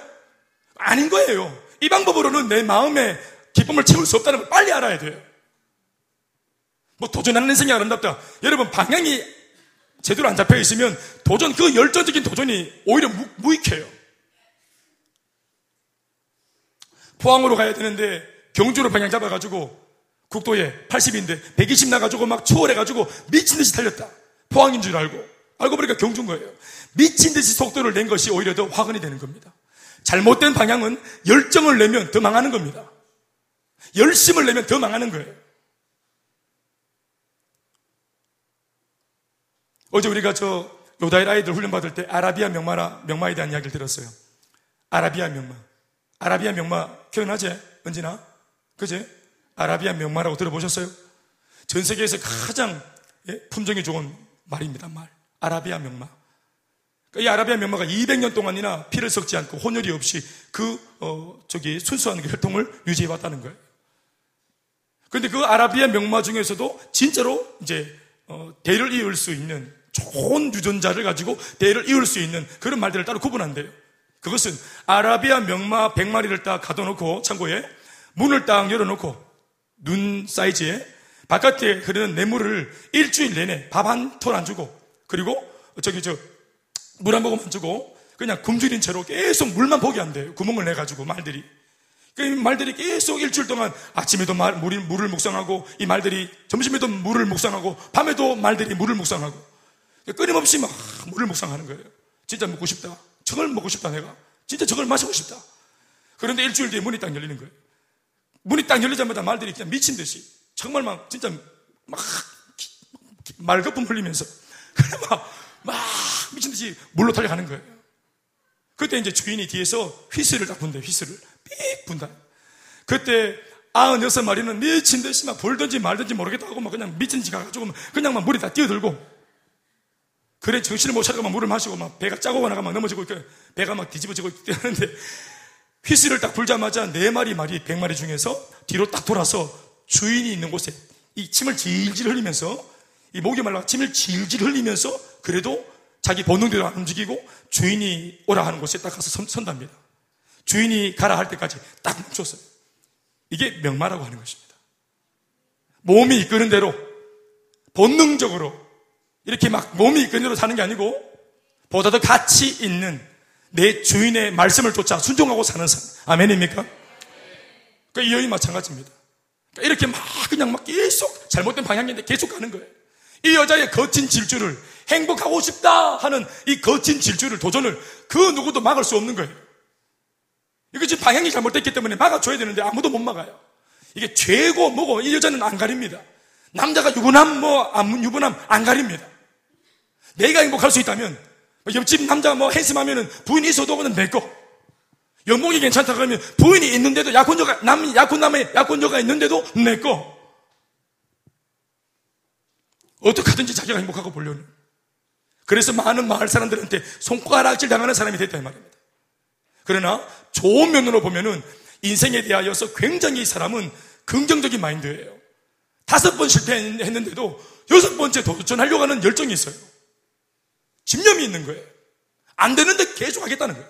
아닌 거예요. 이 방법으로는 내 마음의 기쁨을 채울 수 없다는 걸 빨리 알아야 돼요. 뭐 도전하는 인생이 아름답다. 여러분, 방향이 제대로 안 잡혀 있으면 도전, 그 열정적인 도전이 오히려 무, 무익해요. 포항으로 가야 되는데 경주로 방향 잡아가지고 국도에 팔십인데 백이십 나가지고 막 초월해가지고 미친듯이 달렸다. 포항인 줄 알고 알고 보니까 경주인 거예요. 미친듯이 속도를 낸 것이 오히려 더 화근이 되는 겁니다. 잘못된 방향은 열정을 내면 더 망하는 겁니다. 열심을 내면 더 망하는 거예요. 어제 우리가 저 로다일 아이들 훈련받을 때 아라비아 명마라, 명마에 대한 이야기를 들었어요. 아라비아 명마. 아라비아 명마 기억나지? 은진아? 그지? 아라비아 명마라고 들어보셨어요? 전 세계에서 가장 품종이 좋은 말입니다. 말. 아라비아 명마. 이 아라비아 명마가 이백 년 동안이나 피를 섞지 않고 혼혈이 없이 그 어, 저기 순수한 혈통을 유지해왔다는 거예요. 그런데 그 아라비아 명마 중에서도 진짜로 이제 어, 대를 이을 수 있는 좋은 유전자를 가지고 대를 이을 수 있는 그런 말들을 따로 구분한대요. 그것은 아라비아 명마 백 마리를 딱 가둬놓고 창고에 문을 딱 열어놓고 눈 사이즈에 바깥에 흐르는 냇물을 일주일 내내 밥 한 톨 안 주고 그리고 저기 저 물 한 모금 안 주고 그냥 굶주린 채로 계속 물만 보게 한대요. 구멍을 내가지고 말들이. 그 말들이 계속 일주일 동안 아침에도 말, 물이, 물을 묵상하고 이 말들이 점심에도 물을 묵상하고 밤에도 말들이 물을 묵상하고 끊임없이 막 물을 묵상하는 거예요. 진짜 먹고 싶다. 저걸 먹고 싶다 내가. 진짜 저걸 마시고 싶다. 그런데 일주일 뒤에 문이 딱 열리는 거예요. 문이 딱 열리자마자 말들이 그냥 미친 듯이 정말 막 진짜 막 말거품 흘리면서 그냥 막, 막 미친 듯이 물로 달려가는 거예요. 그때 이제 주인이 뒤에서 휘슬을 딱 분대요. 휘슬을 삑 분다. 그때 아흔여섯 마리는 미친 듯이 막 벌든지 말든지 모르겠다고 막 그냥 미친 듯이 가가지고 그냥 막 물에 다 뛰어들고. 그래 정신을 못 차리고 막 물을 마시고 막 배가 짜고 하나가 막 넘어지고 이렇게 배가 막 뒤집어지고 이러는데 휘슬을 딱 불자마자 네 마리 말이 백 마리 중에서 뒤로 딱 돌아서 주인이 있는 곳에 이 침을 질질 흘리면서 이 목이 말라 침을 질질 흘리면서 그래도 자기 본능대로 안 움직이고 주인이 오라 하는 곳에 딱 가서 선답니다. 주인이 가라 할 때까지 딱 멈췄어요. 이게 명마라고 하는 것입니다. 몸이 이끄는 대로 본능적으로 이렇게 막 몸이 이끄는 대로 사는 게 아니고 보다 더 가치 있는 내 주인의 말씀을 쫓아 순종하고 사는 삶. 아멘입니까? 그러니까 이 여인 마찬가지입니다. 그러니까 이렇게 막 그냥 막 계속 잘못된 방향인데 계속 가는 거예요. 이 여자의 거친 질주를 행복하고 싶다 하는 이 거친 질주를 도전을 그 누구도 막을 수 없는 거예요. 이것이 방향이 잘못됐기 때문에 막아줘야 되는데 아무도 못 막아요. 이게 죄고 뭐고 이 여자는 안 가립니다. 남자가 유부남 뭐 유부남 안 가립니다. 내가 행복할 수 있다면 옆집 남자 뭐 핸섬하면은 부인이 있어도 그건 내 거. 연봉이 괜찮다 그러면 부인이 있는데도 약혼녀가 남 약혼남의 약혼녀가 있는데도 내 거. 어떻게든지 자기가 행복하고 보려는. 그래서 많은 마을 사람들한테 손가락질 당하는 사람이 됐다 이 말입니다. 그러나 좋은 면으로 보면은 인생에 대하여서 굉장히 이 사람은 긍정적인 마인드예요. 다섯 번 실패했는데도 여섯 번째 도전하려고 하는 열정이 있어요. 집념이 있는 거예요. 안 되는데 계속 하겠다는 거예요.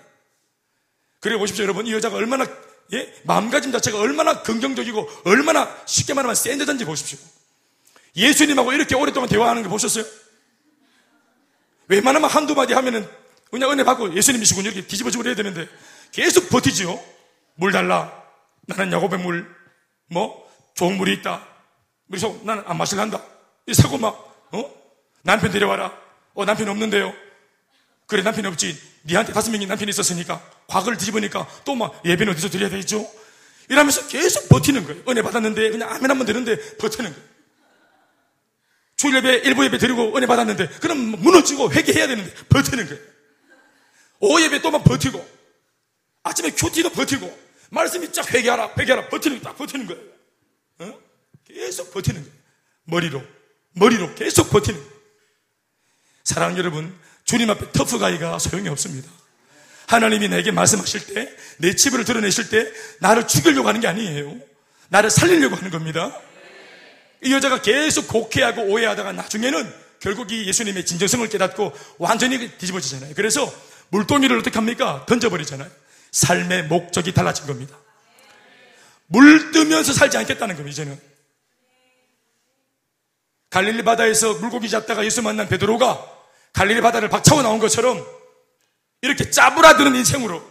그래 보십시오 여러분. 이 여자가 얼마나 예? 마음가짐 자체가 얼마나 긍정적이고 얼마나 쉽게 말하면 센 여잔지 보십시오. 예수님하고 이렇게 오랫동안 대화하는 거 보셨어요? 웬만하면 한두 마디 하면은 그냥 은혜 받고 예수님이시군요 이렇게 뒤집어지고 해야 되는데 계속 버티지요. 물 달라. 나는 야곱의 물. 뭐 좋은 물이 있다. 그래서 나는 안 마실라 한다. 사고 막 어? 남편 데려와라. 어 남편 없는데요. 그래 남편이 없지. 니한테 다섯 명이 남편이 있었으니까 과거를 뒤집으니까 또 막 예배는 어디서 드려야 되겠죠? 이러면서 계속 버티는 거예요. 은혜 받았는데 그냥 아멘 하면 되는데 버티는 거예요. 주일 예배 일부 예배 드리고 은혜 받았는데 그럼 무너지고 회개해야 되는데 버티는 거예요. 오후 예배 또 막 버티고 아침에 큐티도 버티고 말씀이 쫙 회개하라 회개하라 버티는 딱 버티는 거예요. 어? 계속 버티는 거예요. 머리로 머리로 계속 버티는 거예요. 사랑하는 여러분, 주님 앞에 터프가이가 소용이 없습니다. 하나님이 내게 말씀하실 때 내 치부를 드러내실 때 나를 죽이려고 하는 게 아니에요. 나를 살리려고 하는 겁니다. 이 여자가 계속 곡해하고 오해하다가 나중에는 결국 이 예수님의 진정성을 깨닫고 완전히 뒤집어지잖아요. 그래서 물동이를 어떻게 합니까? 던져버리잖아요. 삶의 목적이 달라진 겁니다. 물뜨면서 살지 않겠다는 겁니다. 이제는 갈릴리 바다에서 물고기 잡다가 예수 만난 베드로가 갈릴리 바다를 박차고 나온 것처럼 이렇게 짜부라드는 인생으로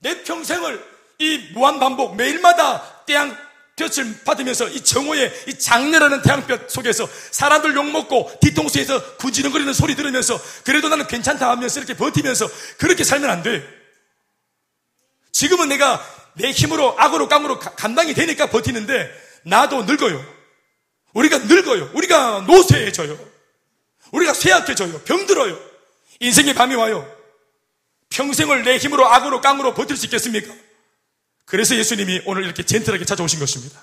내 평생을 이 무한반복 매일마다 태양볕을 받으면서 이 정오에 이 장렬하는 태양볕 속에서 사람들 욕먹고 뒤통수에서 구지렁거리는 소리 들으면서 그래도 나는 괜찮다 하면서 이렇게 버티면서 그렇게 살면 안 돼. 지금은 내가 내 힘으로 악으로 깡으로 감당이 되니까 버티는데 나도 늙어요. 우리가 늙어요. 우리가 노쇠해져요. 우리가 쇠약해져요. 병들어요. 인생의 밤이 와요. 평생을 내 힘으로 악으로 깡으로 버틸 수 있겠습니까? 그래서 예수님이 오늘 이렇게 젠틀하게 찾아오신 것입니다.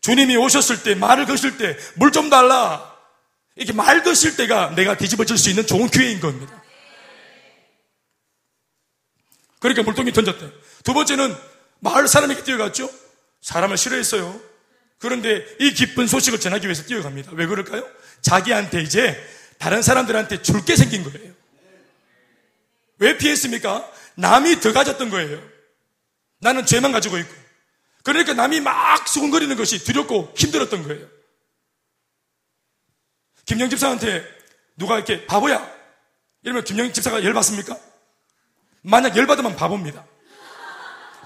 주님이 오셨을 때, 말을 거실 때, 물 좀 달라. 이렇게 말 거실 때가 내가 뒤집어질 수 있는 좋은 기회인 겁니다. 그러니까 물동이 던졌대. 두 번째는 마을 사람에게 뛰어갔죠. 사람을 싫어했어요. 그런데 이 기쁜 소식을 전하기 위해서 뛰어갑니다. 왜 그럴까요? 자기한테 이제 다른 사람들한테 줄 게 생긴 거예요. 왜 피했습니까? 남이 더 가졌던 거예요. 나는 죄만 가지고 있고. 그러니까 남이 막 수군거리는 것이 두렵고 힘들었던 거예요. 김영 집사한테 누가 이렇게 바보야 이러면 김영 집사가 열받습니까? 만약 열받으면 바보입니다.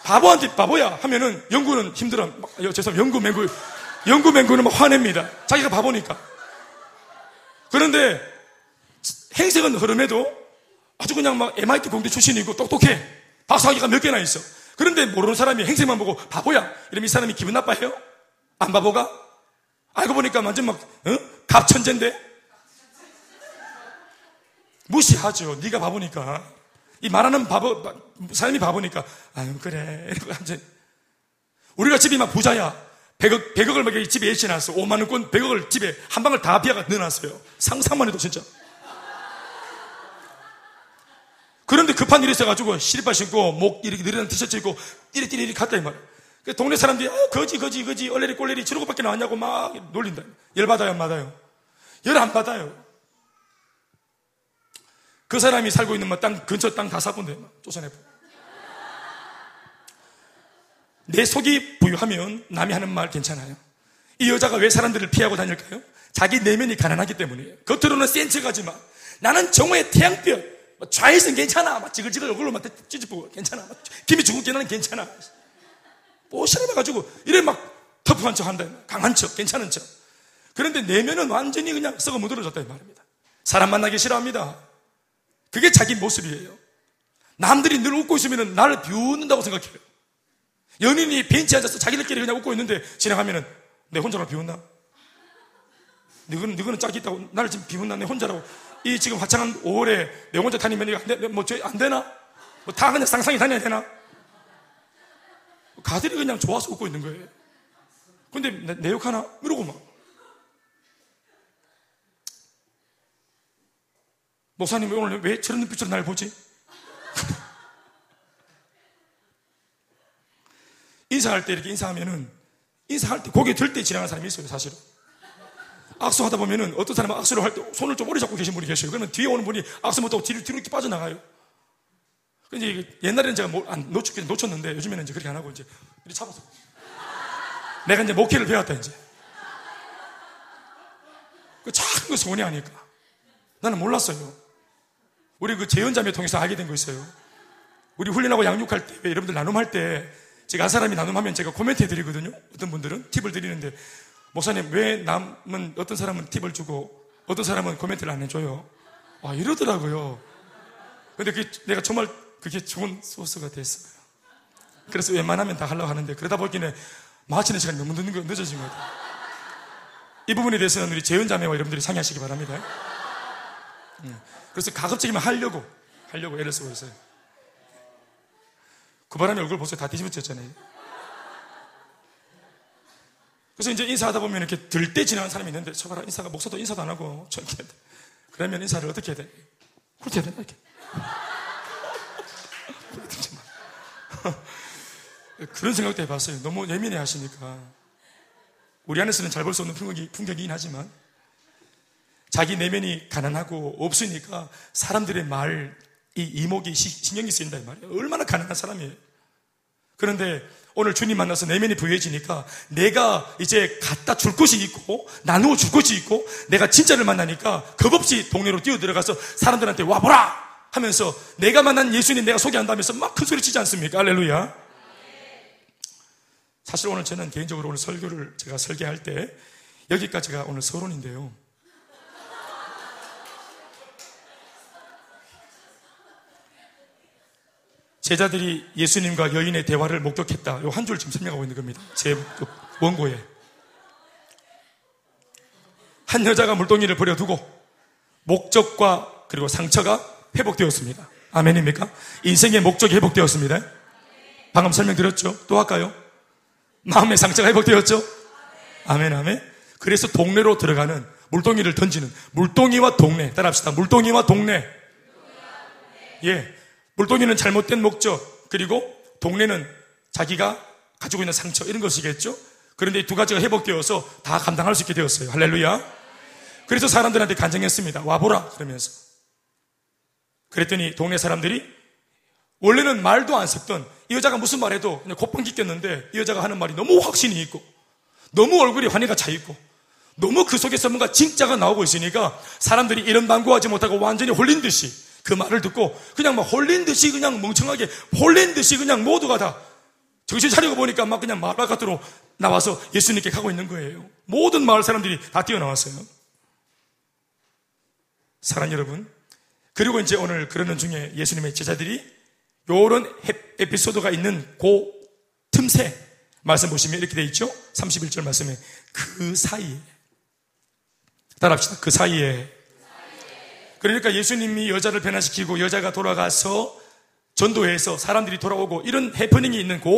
바보한테 바보야 하면은 영구는 힘들어. 죄송합니다. 영구 맹구, 영구 맹구는 막 화냅니다. 자기가 바보니까. 그런데 행색은 흐름해도 아주 그냥 막 엠아이티 공대 출신이고 똑똑해. 박사학위가 몇 개나 있어. 그런데 모르는 사람이 행색만 보고 바보야 이러면 이 사람이 기분 나빠해요? 안 바보가? 알고 보니까 완전 막 어? 갑천재인데? 무시하죠. 네가 바보니까. 이 말하는 바보, 사람이 바보니까, 아유, 그래. 이러고 이제 우리가 집이 막 부자야. 백억, 백억을 막 집에 예치해놨어. 오만 원권 백억을 집에 한 방을 다 비아가 넣어놨어요. 상상만 해도 진짜. 그런데 급한 일이 있어가지고 시립발 신고, 목 이렇게 늘어난 티셔츠 입고, 띠리띠리 갔다, 이 말이야. 동네 사람들이, 아, 거지, 거지, 거지, 얼레리, 꼴레리, 저러고밖에 나왔냐고 막 놀린다. 열받아요, 안 받아요? 열 안 받아요. 그 사람이 살고 있는 막 땅, 근처 땅 다 사본데, 쫓아내고. 내 속이 부유하면 남이 하는 말 괜찮아요. 이 여자가 왜 사람들을 피하고 다닐까요? 자기 내면이 가난하기 때문이에요. 겉으로는 센 척하지만, 나는 정오의 태양뼈, 좌회선 괜찮아. 막 지글지글 얼굴로 막 찌집고, 괜찮아. 김이 죽을게 나는 괜찮아. 뽀시라봐가지고, 이래 막 터프한 척 한다. 강한 척, 괜찮은 척. 그런데 내면은 완전히 그냥 썩어 무드러졌다. 이 말입니다. 사람 만나기 싫어합니다. 그게 자기 모습이에요. 남들이 늘 웃고 있으면 나를 비웃는다고 생각해요. 연인이 벤치에 앉아서 자기들끼리 그냥 웃고 있는데 지나가면 내 혼자라고 비웃나? 너는, 너는 짝이 있다고 나를 지금 비웃나? 내 혼자라고. 이 지금 화창한 오월에 내 혼자 다니면 이거 내, 뭐 죄 안 되나? 뭐 다 그냥 상상이 다녀야 되나? 가들이 그냥 좋아서 웃고 있는 거예요. 근데 내, 내 욕하나? 이러고 막. 목사님 오늘 왜 저런 눈빛으로 날 보지? 인사할 때 이렇게 인사하면은 인사할 때 고개 들 때 지나가는 사람이 있어요. 사실은 악수하다 보면은 어떤 사람은 악수를 할 때 손을 좀 오래 잡고 계신 분이 계셔요. 그러면 뒤에 오는 분이 악수 못하고 뒤로, 뒤로 이렇게 빠져나가요. 근데 옛날에는 제가 안 놓쳤긴 놓쳤는데 요즘에는 이제 그렇게 안 하고 이제 이렇게 잡아서 내가 이제 목회를 배웠다 이제. 그 작은 거 소원이 아닐까? 나는 몰랐어요. 우리 그 재연자매 통해서 알게 된 거 있어요. 우리 훈련하고 양육할 때, 여러분들 나눔할 때, 제가 한 사람이 나눔하면 제가 코멘트 해드리거든요. 어떤 분들은 팁을 드리는데, 목사님, 왜 남은, 어떤 사람은 팁을 주고, 어떤 사람은 코멘트를 안 해줘요? 아, 이러더라고요. 근데 그게 내가 정말 그게 좋은 소스가 됐어요. 그래서 웬만하면 다 하려고 하는데, 그러다 보기에 마치는 시간이 너무 늦는 거, 늦어진 거예요. 이 부분에 대해서는 우리 재연자매와 여러분들이 상의하시기 바랍니다. 그래서 가급적이면 하려고 하려고 애를 쓰고 있어요. 그 바람에 얼굴 보세요. 다 뒤집어졌잖아요. 그래서 이제 인사하다 보면 이렇게 들 때 지나는 사람이 있는데 저 봐라 인사가 목사도 인사도 안 하고 저렇게 그러면 인사를 어떻게 해야 돼? 굴게 해야 되나 이렇게? 그런 생각도 해봤어요. 너무 예민해 하시니까 우리 안에서는 잘 볼 수 없는 풍경이, 풍경이긴 하지만 자기 내면이 가난하고 없으니까 사람들의 말, 이 이목이 신경이 쓰인다 이 말이에요. 얼마나 가난한 사람이에요. 그런데 오늘 주님 만나서 내면이 부유해지니까 내가 이제 갖다 줄 것이 있고 나누어 줄 것이 있고 내가 진짜를 만나니까 겁없이 동네로 뛰어들어가서 사람들한테 와보라 하면서 내가 만난 예수님 내가 소개한다면서 막 큰 소리 치지 않습니까? 할렐루야. 사실 오늘 저는 개인적으로 오늘 설교를 제가 설계할 때 여기까지가 오늘 서론인데요. 제자들이 예수님과 여인의 대화를 목격했다. 요 한 줄 지금 설명하고 있는 겁니다. 제 원고에. 한 여자가 물동이를 버려두고 목적과 그리고 상처가 회복되었습니다. 아멘입니까? 인생의 목적이 회복되었습니다. 방금 설명드렸죠? 또 할까요? 마음의 상처가 회복되었죠? 아멘, 아멘. 그래서 동네로 들어가는 물동이를 던지는 물동이와 동네. 따라합시다. 물동이와 동네. 예, 물동이는 잘못된 목적, 그리고 동네는 자기가 가지고 있는 상처, 이런 것이겠죠? 그런데 이 두 가지가 회복되어서 다 감당할 수 있게 되었어요. 할렐루야. 그래서 사람들한테 간증했습니다. 와보라 그러면서. 그랬더니 동네 사람들이 원래는 말도 안 섞던, 이 여자가 무슨 말해도 그냥 콧방귀 꼈는데 이 여자가 하는 말이 너무 확신이 있고 너무 얼굴이 환희가 차있고 너무 그 속에서 뭔가 진짜가 나오고 있으니까 사람들이 이런 방구하지 못하고 완전히 홀린 듯이 그 말을 듣고 그냥 막 홀린 듯이 그냥 멍청하게 홀린 듯이 그냥 모두가 다 정신 차리고 보니까 막 그냥 마라가트로 나와서 예수님께 가고 있는 거예요. 모든 마을 사람들이 다 뛰어나왔어요. 사랑 여러분, 그리고 이제 오늘 그러는 중에 예수님의 제자들이 요런 에피소드가 있는 그 틈새 말씀 보시면 이렇게 돼 있죠? 삼십일 절 말씀에 그 사이에. 따라합시다. 그 사이에. 그러니까 예수님이 여자를 변화시키고 여자가 돌아가서 전도회에서 사람들이 돌아오고 이런 해프닝이 있는 그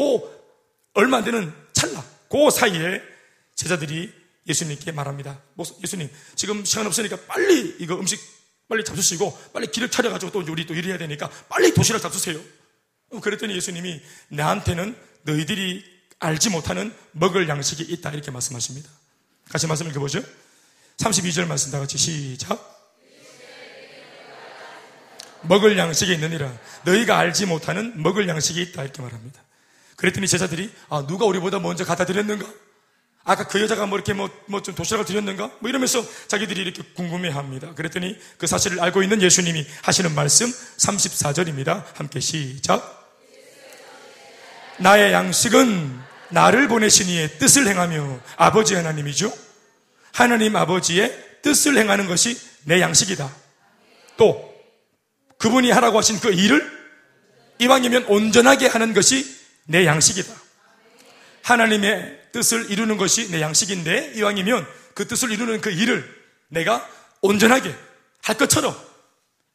얼마 안 되는 찰나, 그 사이에 제자들이 예수님께 말합니다. 예수님, 지금 시간 없으니까 빨리 이거 음식 빨리 잡수시고 빨리 기력 차려가지고 또 우리 또 일해야 되니까 빨리 도시락 잡수세요. 그랬더니 예수님이 나한테는 너희들이 알지 못하는 먹을 양식이 있다, 이렇게 말씀하십니다. 같이 말씀 읽어보죠. 삼십이 절 말씀 다 같이 시작. 먹을 양식이 있느니라. 너희가 알지 못하는 먹을 양식이 있다, 이렇게 말합니다. 그랬더니 제자들이, 아, 누가 우리보다 먼저 갖다 드렸는가? 아까 그 여자가 뭐 이렇게 뭐, 뭐 좀 도시락을 드렸는가? 뭐 이러면서 자기들이 이렇게 궁금해 합니다. 그랬더니 그 사실을 알고 있는 예수님이 하시는 말씀 삼십사 절입니다. 함께 시작. 나의 양식은 나를 보내신 이의 뜻을 행하며, 아버지 하나님이죠. 하나님 아버지의 뜻을 행하는 것이 내 양식이다. 또 그분이 하라고 하신 그 일을 이왕이면 온전하게 하는 것이 내 양식이다. 하나님의 뜻을 이루는 것이 내 양식인데 이왕이면 그 뜻을 이루는 그 일을 내가 온전하게 할 것처럼,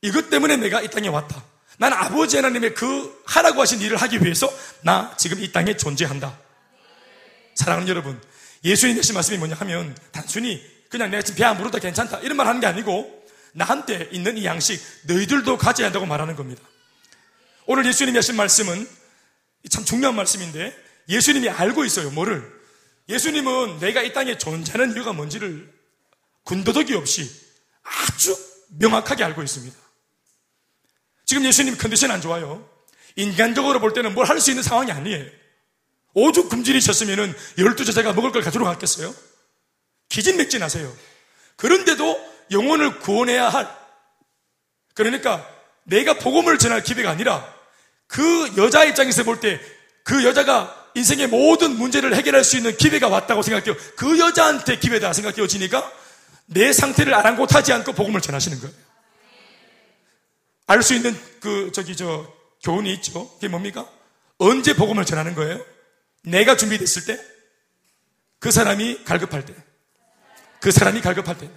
이것 때문에 내가 이 땅에 왔다. 난 아버지 하나님의 그 하라고 하신 일을 하기 위해서 나 지금 이 땅에 존재한다. 사랑하는 여러분, 예수님의 말씀이 뭐냐 하면 단순히 그냥 내가 지금 배 안 부르다 괜찮다 이런 말 하는 게 아니고 나한테 있는 이 양식 너희들도 가져야 한다고 말하는 겁니다. 오늘 예수님이 하신 말씀은 참 중요한 말씀인데 예수님이 알고 있어요. 뭐를? 예수님은 내가 이 땅에 존재하는 이유가 뭔지를 군더더기 없이 아주 명확하게 알고 있습니다. 지금 예수님 컨디션 안 좋아요. 인간적으로 볼 때는 뭘 할 수 있는 상황이 아니에요. 오죽 금진이셨으면 열두 제자가 먹을 걸 가지러 갔겠어요? 기진맥진하세요. 그런데도 영혼을 구원해야 할, 그러니까 내가 복음을 전할 기회가 아니라 그 여자 입장에서 볼 때 그 여자가 인생의 모든 문제를 해결할 수 있는 기회가 왔다고 생각해요. 그 여자한테 기회다 생각되어지니까 내 상태를 아랑곳하지 않고 복음을 전하시는 거예요. 알 수 있는 그 저기 저 교훈이 있죠. 그게 뭡니까? 언제 복음을 전하는 거예요? 내가 준비됐을 때, 그 사람이 갈급할 때, 그 사람이 갈급할 때.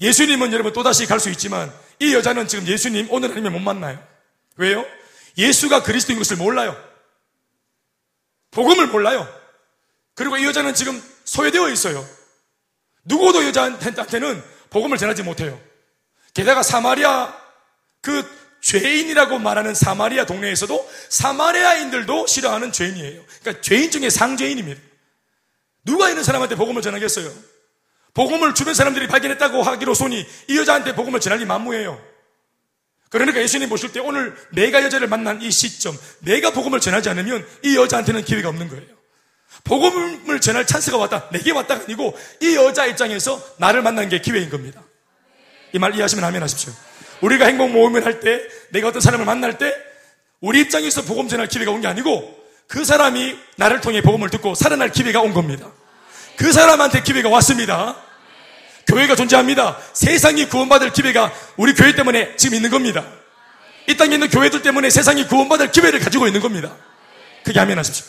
예수님은 여러분 또다시 갈 수 있지만 이 여자는 지금 예수님 오늘 아니면 못 만나요. 왜요? 예수가 그리스도인 것을 몰라요. 복음을 몰라요. 그리고 이 여자는 지금 소외되어 있어요. 누구도 여자한테는 복음을 전하지 못해요. 게다가 사마리아, 그 죄인이라고 말하는 사마리아 동네에서도 사마리아인들도 싫어하는 죄인이에요. 그러니까 죄인 중에 상죄인입니다. 누가 있는 사람한테 복음을 전하겠어요? 복음을 주변 사람들이 발견했다고 하기로서니 이 여자한테 복음을 전하기 만무해요. 그러니까 예수님 보실 때 오늘 내가 여자를 만난 이 시점, 내가 복음을 전하지 않으면 이 여자한테는 기회가 없는 거예요. 복음을 전할 찬스가 왔다, 내게 왔다가 아니고 이 여자 입장에서 나를 만난 게 기회인 겁니다. 이 말 이해하시면 아멘 하십시오. 우리가 행복 모임을 할 때, 내가 어떤 사람을 만날 때 우리 입장에서 복음 전할 기회가 온 게 아니고 그 사람이 나를 통해 복음을 듣고 살아날 기회가 온 겁니다. 그 사람한테 기회가 왔습니다. 교회가 존재합니다. 세상이 구원받을 기회가 우리 교회 때문에 지금 있는 겁니다. 이 땅에 있는 교회들 때문에 세상이 구원받을 기회를 가지고 있는 겁니다. 그게 아멘 하십시오.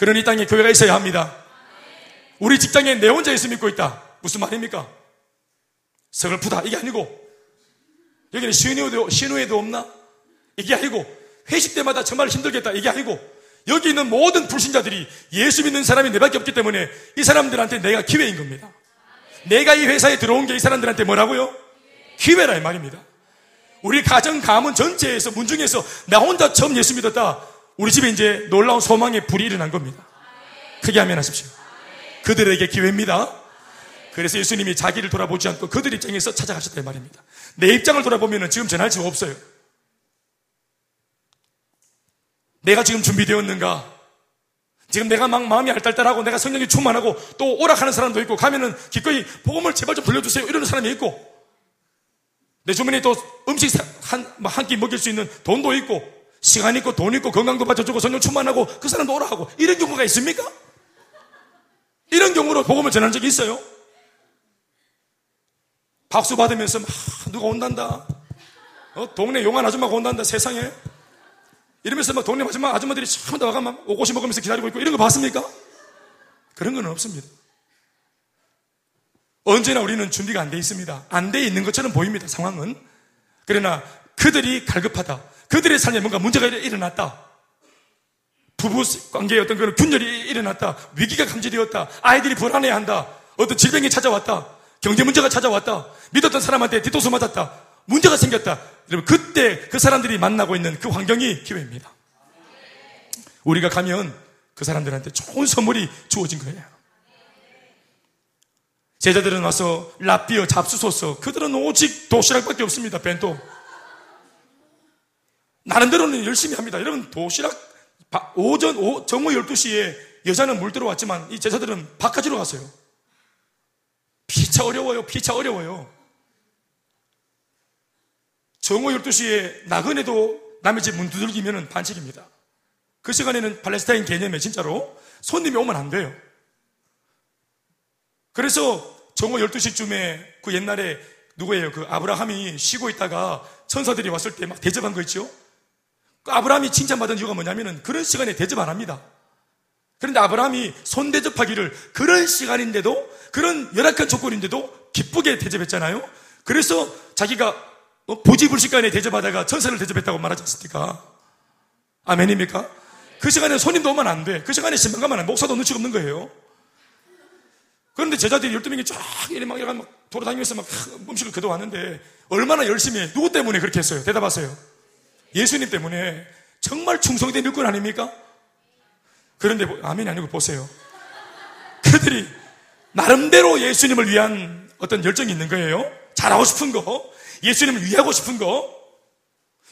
그러니 이 땅에 교회가 있어야 합니다. 우리 직장에 내 혼자 예수 믿고 있다, 무슨 말입니까? 서글프다, 이게 아니고 여기는 신우에도, 신우에도 없나? 이게 아니고 회식 때마다 정말 힘들겠다 이게 아니고 여기 있는 모든 불신자들이 예수 믿는 사람이 내밖에 없기 때문에 이 사람들한테 내가 기회인 겁니다. 내가 이 회사에 들어온 게 이 사람들한테 뭐라고요? 기회라 이 말입니다. 우리 가정, 가문 전체에서 문중에서 나 혼자 처음 예수 믿었다. 우리 집에 이제 놀라운 소망의 불이 일어난 겁니다. 크게 아멘 하십시오. 그들에게 기회입니다. 그래서 예수님이 자기를 돌아보지 않고 그들 입장에서 찾아가셨다 이 말입니다. 내 입장을 돌아보면 지금 전할 수가 없어요. 내가 지금 준비되었는가? 지금 내가 막 마음이 알딸딸하고 내가 성령이 충만하고 또 오락하는 사람도 있고 가면은 기꺼이 복음을 제발 좀 돌려주세요 이러는 사람이 있고 내 주변에 또 음식 한, 한 끼 먹일 수 있는 돈도 있고 시간 있고 돈 있고 건강도 받쳐주고 성령 충만하고 그 사람도 오락하고 이런 경우가 있습니까? 이런 경우로 복음을 전한 적이 있어요? 박수 받으면서 막 누가 온단다 어? 동네 용한 아줌마가 온단다 세상에 이러면서 막 동네 아줌마, 아줌마들이 참 다 와가 막 오고시 먹으면서 기다리고 있고 이런 거 봤습니까? 그런 건 없습니다. 언제나 우리는 준비가 안 돼 있습니다. 안 돼 있는 것처럼 보입니다, 상황은. 그러나 그들이 갈급하다. 그들의 삶에 뭔가 문제가 일어났다. 부부 관계에 어떤 그런 균열이 일어났다. 위기가 감지되었다. 아이들이 불안해한다. 어떤 질병이 찾아왔다. 경제 문제가 찾아왔다. 믿었던 사람한테 뒤통수 맞았다. 문제가 생겼다. 여러분, 그때 그 사람들이 만나고 있는 그 환경이 기회입니다. 우리가 가면 그 사람들한테 좋은 선물이 주어진 거예요. 제자들은 와서 라삐어 잡수소서. 그들은 오직 도시락밖에 없습니다. 벤또. 나름대로는 열심히 합니다. 여러분 도시락 오전 오, 정오 열두 시에 여자는 물 들어왔지만 이 제자들은 바가지로 갔어요. 피차 어려워요. 피차 어려워요. 정오 열두 시에 나그네도 남의 집 문 두들기면 반칙입니다. 그 시간에는 팔레스타인 개념에 진짜로 손님이 오면 안 돼요. 그래서 정오 열두 시쯤에 그 옛날에 누구예요? 그 아브라함이 쉬고 있다가 천사들이 왔을 때 막 대접한 거 있죠? 그 아브라함이 칭찬받은 이유가 뭐냐면은 그런 시간에 대접 안 합니다. 그런데 아브라함이 손 대접하기를 그런 시간인데도 그런 열악한 조건인데도 기쁘게 대접했잖아요? 그래서 자기가 부지불식간에 대접하다가 천사를 대접했다고 말하지 않습니까? 아멘입니까? 그 시간에 손님도 오면 안 돼. 그 시간에 신방 가면 안 돼. 목사도 눈치가 없는 거예요. 그런데 제자들이 열두 명이 쫙 이리 막 이리 막 돌아다니면서 막 음식을 그도 왔는데 얼마나 열심히 해. 누구 때문에 그렇게 했어요? 대답하세요. 예수님 때문에 정말 충성된 일꾼 아닙니까? 그런데 아멘이 아니고 보세요. 그들이 나름대로 예수님을 위한 어떤 열정이 있는 거예요. 잘하고 싶은 거. 예수님을 위하고 싶은 거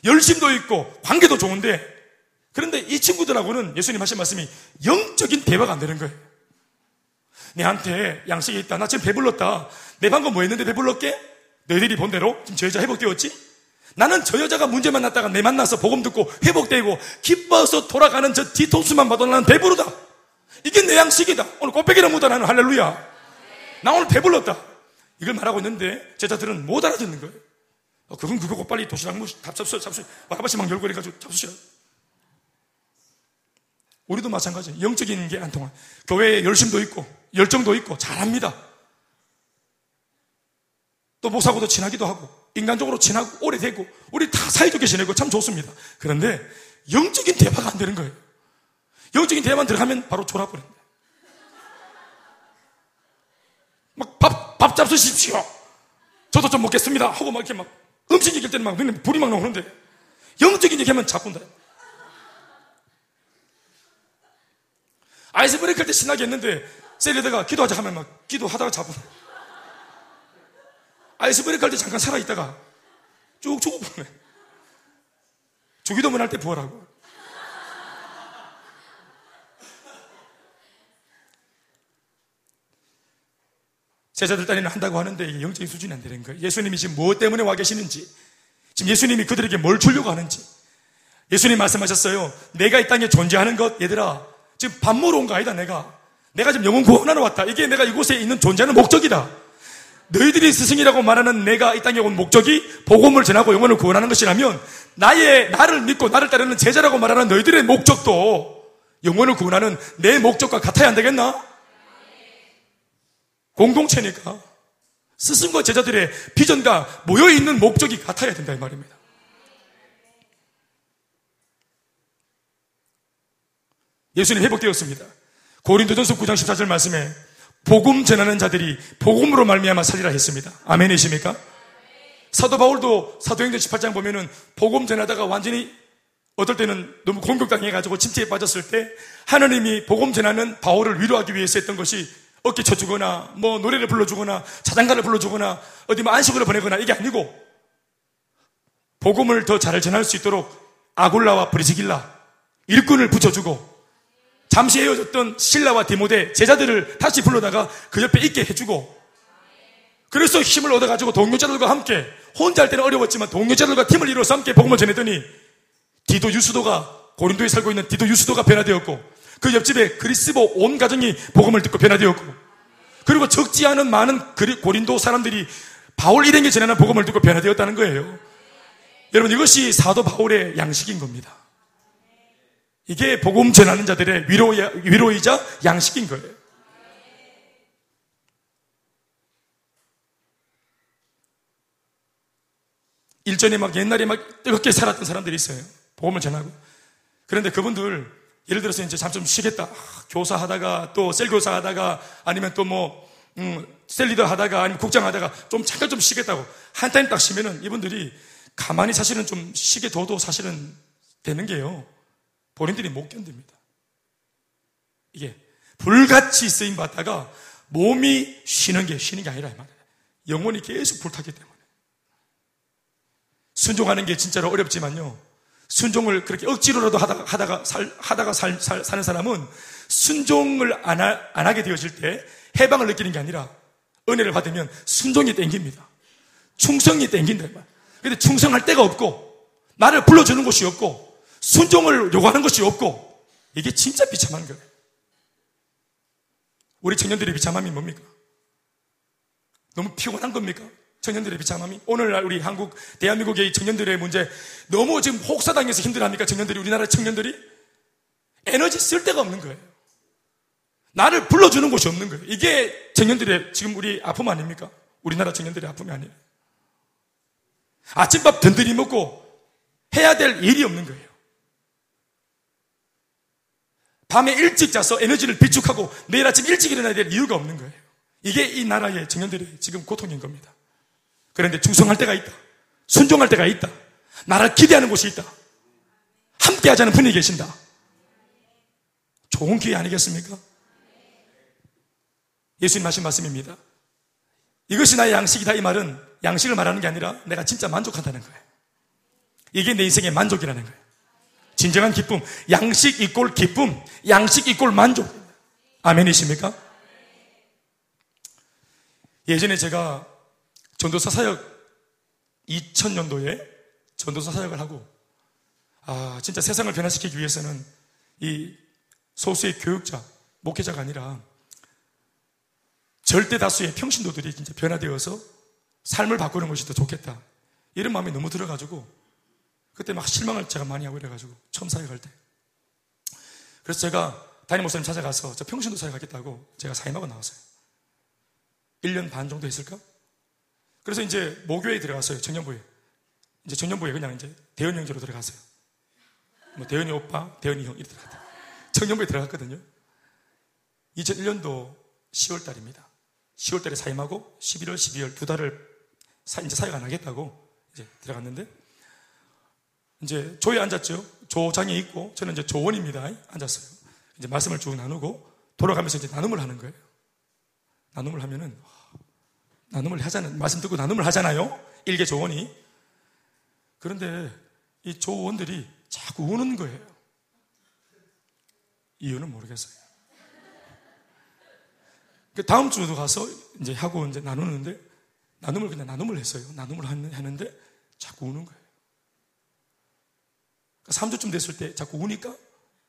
열심도 있고 관계도 좋은데 그런데 이 친구들하고는 예수님 하신 말씀이 영적인 대화가 안 되는 거예요. 내한테 양식이 있다. 나 지금 배불렀다. 내 방금 뭐 했는데 배불렀게? 너희들이 본 대로 지금 저 여자 회복되었지? 나는 저 여자가 문제 만났다가 내 만나서 복음 듣고 회복되고 기뻐서 돌아가는 저 뒤통수만 봐도 나는 배부르다. 이게 내 양식이다. 오늘 꽃배기랑 묻어 나는 할렐루야. 나 오늘 배불렀다. 이걸 말하고 있는데 제자들은 못 알아듣는 거예요. 어, 그건 그거고 빨리 도시락 뭐 잡수셔 잡수셔 와라바시 막 열고 그래가지고 잡수셔. 우리도 마찬가지예요. 영적인 게 안 통한 교회에 열심도 있고 열정도 있고 잘합니다. 또 목사하고도 친하기도 하고 인간적으로 친하고 오래되고 우리 다 사이좋게 지내고 참 좋습니다. 그런데 영적인 대화가 안 되는 거예요. 영적인 대화만 들어가면 바로 졸아버립니다. 막 밥, 밥 잡수십시오. 저도 좀 먹겠습니다. 하고 막 이렇게 막 음식 얘기할 때는 막 눈에 불이 막 나오는데 영적인 얘기하면 자꾼다. 아이스 브레이크 할 때 신나게 했는데 셀리다가 기도하자 하면 막 기도하다가 자꾼다. 아이스 브레이크 할 때 잠깐 살아있다가 쭉 죽어보네. 주기도문 할 때 부활하고. 제자들 딴에는 한다고 하는데 이게 영적인 수준이 안 되는 거예요. 예수님이 지금 무엇 때문에 와 계시는지, 지금 예수님이 그들에게 뭘 주려고 하는지. 예수님 말씀하셨어요. 내가 이 땅에 존재하는 것, 얘들아, 지금 밥 먹으러 온 거 아니다, 내가. 내가 지금 영혼 구원하러 왔다. 이게 내가 이곳에 있는 존재하는 목적이다. 너희들이 스승이라고 말하는 내가 이 땅에 온 목적이 복음을 전하고 영혼을 구원하는 것이라면 나의, 나를 믿고 나를 따르는 제자라고 말하는 너희들의 목적도 영혼을 구원하는 내 목적과 같아야 안 되겠나? 공동체니까 스승과 제자들의 비전과 모여있는 목적이 같아야 된다 이 말입니다. 예수님 회복되었습니다. 고린도전서 구 장 십사 절 말씀에 복음 전하는 자들이 복음으로 말미암아 살리라 했습니다. 아멘이십니까? 사도 바울도 사도행전 십팔 장 보면은 복음 전하다가 완전히 어떨 때는 너무 공격당해가지고 침체에 빠졌을 때 하나님이 복음 전하는 바울을 위로하기 위해서 했던 것이 어깨 쳐주거나 뭐 노래를 불러주거나 자장가를 불러주거나 어디 뭐 안식으로 보내거나 이게 아니고 복음을 더 잘 전할 수 있도록 아굴라와 브리스길라 일꾼을 붙여주고 잠시 헤어졌던 실라와 디모데 제자들을 다시 불러다가 그 옆에 있게 해주고 그래서 힘을 얻어가지고 동료자들과 함께 혼자 할 때는 어려웠지만 동료자들과 팀을 이뤄서 함께 복음을 전했더니 디도 유수도가 고린도에 살고 있는 디도 유수도가 변화되었고 그 옆집에 그리스보 온 가정이 복음을 듣고 변화되었고 그리고 적지 않은 많은 고린도 사람들이 바울 일행이 전하는 복음을 듣고 변화되었다는 거예요. 여러분 이것이 사도 바울의 양식인 겁니다. 이게 복음 전하는 자들의 위로, 위로이자 양식인 거예요. 일전에 막 옛날에 막 뜨겁게 살았던 사람들이 있어요. 복음을 전하고. 그런데 그분들 예를 들어서 이제 잠 좀 쉬겠다. 아, 교사하다가 또 셀교사 하다가 아니면 또 뭐 음, 셀리더 하다가 아니면 국장 하다가 좀 잠깐 좀 쉬겠다고 한 타임 딱 쉬면은 이분들이 가만히 사실은 좀 쉬게 둬도 사실은 되는 게요. 본인들이 못 견딥니다. 이게 불같이 쓰임 받다가 몸이 쉬는 게 쉬는 게 아니라 이 말이에요. 영혼이 계속 불타기 때문에. 순종하는 게 진짜로 어렵지만요. 순종을 그렇게 억지로라도 하다가, 하다가, 살, 하다가 살, 살, 사는 사람은 순종을 안, 하, 안 하게 되어질 때 해방을 느끼는 게 아니라 은혜를 받으면 순종이 땡깁니다. 충성이 땡긴다. 그런데 충성할 데가 없고 나를 불러주는 곳이 없고 순종을 요구하는 것이 없고 이게 진짜 비참한 거예요. 우리 청년들의 비참함이 뭡니까? 너무 피곤한 겁니까? 청년들의 비참함이? 오늘날 우리 한국 대한민국의 청년들의 문제 너무 지금 혹사당해서 힘들어합니까? 청년들이 우리나라 청년들이 에너지 쓸 데가 없는 거예요. 나를 불러주는 곳이 없는 거예요. 이게 청년들의 지금 우리 아픔 아닙니까? 우리나라 청년들의 아픔이 아니에요. 아침밥 든든히 먹고 해야 될 일이 없는 거예요. 밤에 일찍 자서 에너지를 비축하고 내일 아침 일찍 일어나야 될 이유가 없는 거예요. 이게 이 나라의 청년들의 지금 고통인 겁니다. 그런데 충성할 때가 있다. 순종할 때가 있다. 나를 기대하는 곳이 있다. 함께하자는 분이 계신다. 좋은 기회 아니겠습니까? 예수님 하신 말씀입니다. 이것이 나의 양식이다. 이 말은 양식을 말하는 게 아니라 내가 진짜 만족한다는 거예요. 이게 내 인생의 만족이라는 거예요. 진정한 기쁨, 양식 이꼴 기쁨, 양식 이꼴 만족. 아멘이십니까? 예전에 제가 전도사 사역 이천 년도에 전도사 사역을 하고 아 진짜 세상을 변화시키기 위해서는 이 소수의 교육자, 목회자가 아니라 절대 다수의 평신도들이 진짜 변화되어서 삶을 바꾸는 것이 더 좋겠다. 이런 마음이 너무 들어가지고 그때 막 실망을 제가 많이 하고 이래가지고 처음 사역할 때 그래서 제가 담임 목사님 찾아가서 저 평신도 사역하겠다고 제가 사임하고 나왔어요. 일 년 반 정도 했을까? 그래서 이제 모교에 들어갔어요. 청년부에 이제 청년부에 그냥 이제 대현이 형제로 들어갔어요. 뭐 대현이 오빠, 대현이 형 이렇게 들어갔다. 청년부에 들어갔거든요. 이천일 년도 시월 달입니다. 시월 달에 사임하고 십일월, 십이월 두 달을 사, 이제 사역 안 하겠다고 이제 들어갔는데 이제 조에 앉았죠. 조장에 있고 저는 이제 조원입니다. 앉았어요. 이제 말씀을 쭉 나누고 돌아가면서 이제 나눔을 하는 거예요. 나눔을 하면은 나눔을 하잖아요. 말씀 듣고 나눔을 하잖아요. 일개 조원이. 그런데 이 조원들이 자꾸 우는 거예요. 이유는 모르겠어요. 다음 주도 가서 이제 하고 이제 나누는데 나눔을 그냥 나눔을 했어요. 나눔을 하는데 자꾸 우는 거예요. 삼 주쯤 됐을 때 자꾸 우니까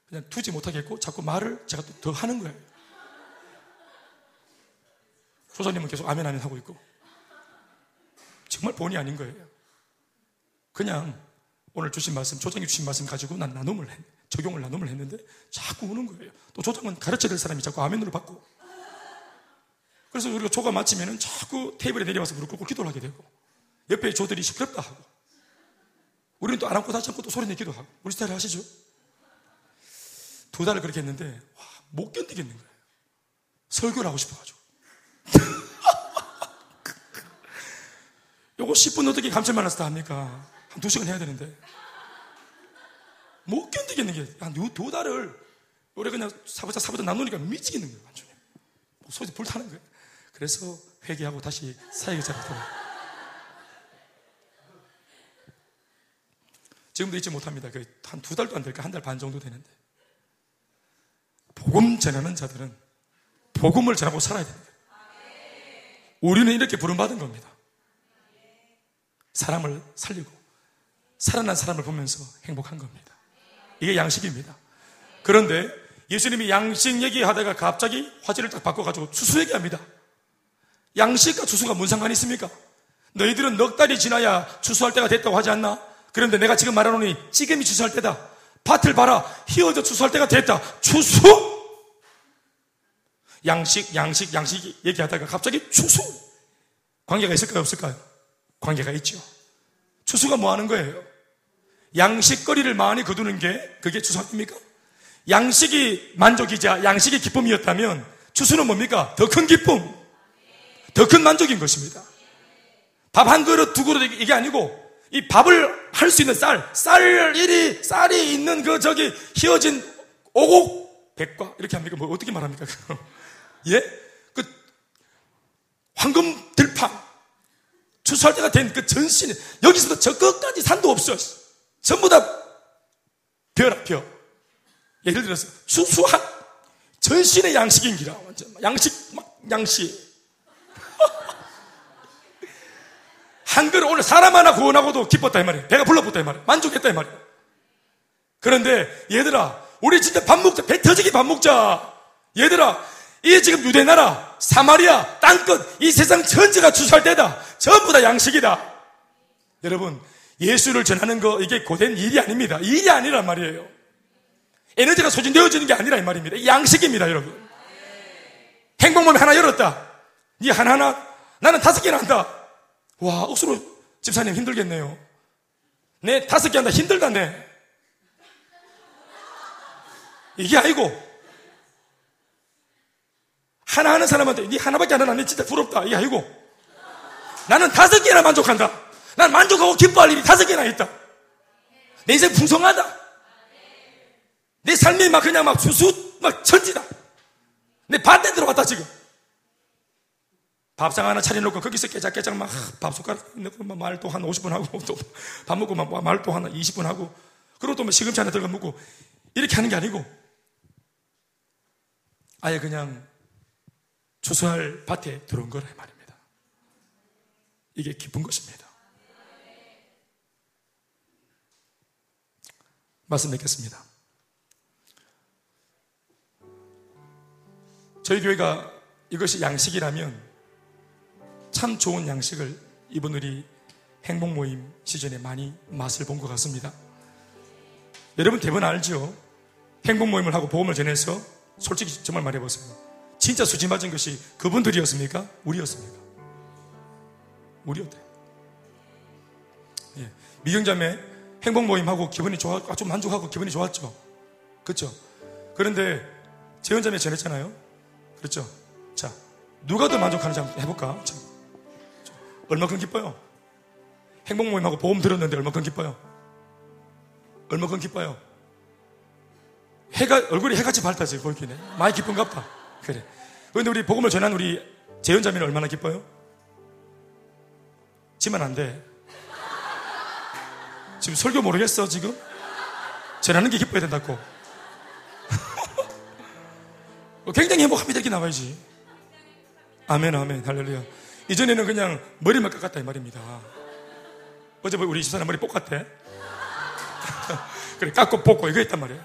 그냥 두지 못하겠고 자꾸 말을 제가 또 더 하는 거예요. 소장님은 계속 아멘 아멘 하고 있고 정말 본의 아닌 거예요. 그냥 오늘 주신 말씀, 조장이 주신 말씀 가지고 난 나눔을 했, 적용을 나눔을 했는데 자꾸 우는 거예요. 또 조장은 가르쳐야 될 사람이 자꾸 아멘으로 받고 그래서 우리가 조가 마치면은 자꾸 테이블에 내려와서 무릎 꿇고 기도를 하게 되고 옆에 조들이 시끄럽다 하고 우리는 또 안 안고 다시 안고 또 소리 내기도 하고 우리 스타일 아시죠? 두 달을 그렇게 했는데 와, 못 견디겠는 거예요. 설교를 하고 싶어가지고. 요거 십 분 어떻게 감칠맛 나서 다 합니까? 한 두 시간 해야 되는데 못 견디겠는 게, 한 두 달을 올해 그냥 사부자 사부자 나누니까 미치겠는 거예요. 완전히 소리 불타는 거예요. 그래서 회개하고 다시 사역을 잘하더라고요. 지금도 잊지 못합니다. 한 두 달도 안 될까, 한 달 반 정도 되는데, 복음 전하는 자들은 복음을 전하고 살아야 됩니다. 우리는 이렇게 부름받은 겁니다. 사람을 살리고 살아난 사람을 보면서 행복한 겁니다. 이게 양식입니다. 그런데 예수님이 양식 얘기하다가 갑자기 화제를 딱 바꿔가지고 추수 얘기합니다. 양식과 추수가 무슨 상관이 있습니까? 너희들은 넉 달이 지나야 추수할 때가 됐다고 하지 않나? 그런데 내가 지금 말하노니 지금이 추수할 때다. 밭을 봐라. 희어져 추수할 때가 됐다. 추수? 양식, 양식, 양식 얘기하다가 갑자기 추수. 관계가 있을까요? 없을까요? 관계가 있죠. 추수가 뭐 하는 거예요? 양식거리를 많이 거두는 게 그게 추수입니까? 양식이 만족이자 양식이 기쁨이었다면 추수는 뭡니까? 더 큰 기쁨, 더 큰 만족인 것입니다. 밥 한 그릇, 두 그릇 이게 아니고 이 밥을 할 수 있는 쌀, 쌀이, 쌀이 있는 그 저기 휘어진 오곡, 백과, 이렇게 합니까? 뭐 어떻게 말합니까? 예? 그 황금 들판, 추수할 때가 된 그 전신, 여기서부터 저 끝까지 산도 없어. 전부 다 벼라, 벼. 예를 들어서 추수한 전신의 양식인 기라. 완전 양식, 막 양식. 한 그릇 오늘 사람 하나 구원하고도 기뻤다 이 말이에요. 배가 불러붙다 이 말이에요. 만족했다 이 말이에요. 그런데 얘들아, 우리 진짜 밥 먹자. 배 터지게 밥 먹자. 얘들아, 이 지금 유대 나라, 사마리아, 땅끝, 이 세상 전체가 추수할 때다. 전부 다 양식이다. 여러분, 예수를 전하는 거 이게 고된 일이 아닙니다. 일이 아니란 말이에요. 에너지가 소진되어지는 게 아니라 이 말입니다. 양식입니다, 여러분. 행복몸 하나 열었다. 니 하나하나, 나는 다섯 개나 한다. 와, 억수로 집사님 힘들겠네요. 내 다섯 개 한다. 힘들다네. 이게 아니고, 하나 하는 사람한테 니 하나밖에 안 하네 진짜 부럽다. 이게 아니고, 나는 다섯 개나 만족한다. 난 만족하고 기뻐할 일이 다섯 개나 있다. 내 인생 풍성하다. 내 삶이 막 그냥 막 수수 막 천지다. 내 밭에 들어갔다 지금. 밥상 하나 차려놓고 거기서 깨작깨작 막 밥 숟가락 넣고 말 또 한 오십 분 하고 또 밥 먹고 막 말 또 한 이십 분 하고 그리고 또 시금치 하나 들어가 먹고 이렇게 하는 게 아니고 아예 그냥 추수할 밭에 들어온 거라 이 말입니다. 이게 기쁜 것입니다. 말씀 맺겠습니다. 저희 교회가 이것이 양식이라면 참 좋은 양식을 이번 우리 행복 모임 시즌에 많이 맛을 본 것 같습니다. 여러분 대부분 알죠? 행복 모임을 하고 복음을 전해서 솔직히 정말 말해보세요. 진짜 수지 맞은 것이 그분들이었습니까? 우리였습니까? 우리였대요. 예. 미경자매 행복 모임하고 기분이 좋았고 아주 만족하고 기분이 좋았죠. 그렇죠? 그런데 재현자매 전했잖아요. 그렇죠? 자, 누가 더 만족하는지 한번 해볼까? 자. 얼마큼 기뻐요? 행복 모임하고 보험 들었는데 얼마큼 기뻐요? 얼마큼 기뻐요? 해가, 얼굴이 해같이 밝다지, 보이긴 해. 많이 기쁜갑다. 그래. 그런데 우리 복음을 전한 우리 재현자매는 얼마나 기뻐요? 지면 안 돼. 지금 설교 모르겠어, 지금? 전하는 게 기뻐야 된다고. 굉장히 행복합니다. 이렇게 나와야지. 아멘, 아멘. 할렐루야. 이전에는 그냥 머리만 깎았다 이 말입니다. 어제 우리 집사람 머리 뽑았대. 그래, 깎고 뽑고 이거 했단 말이에요.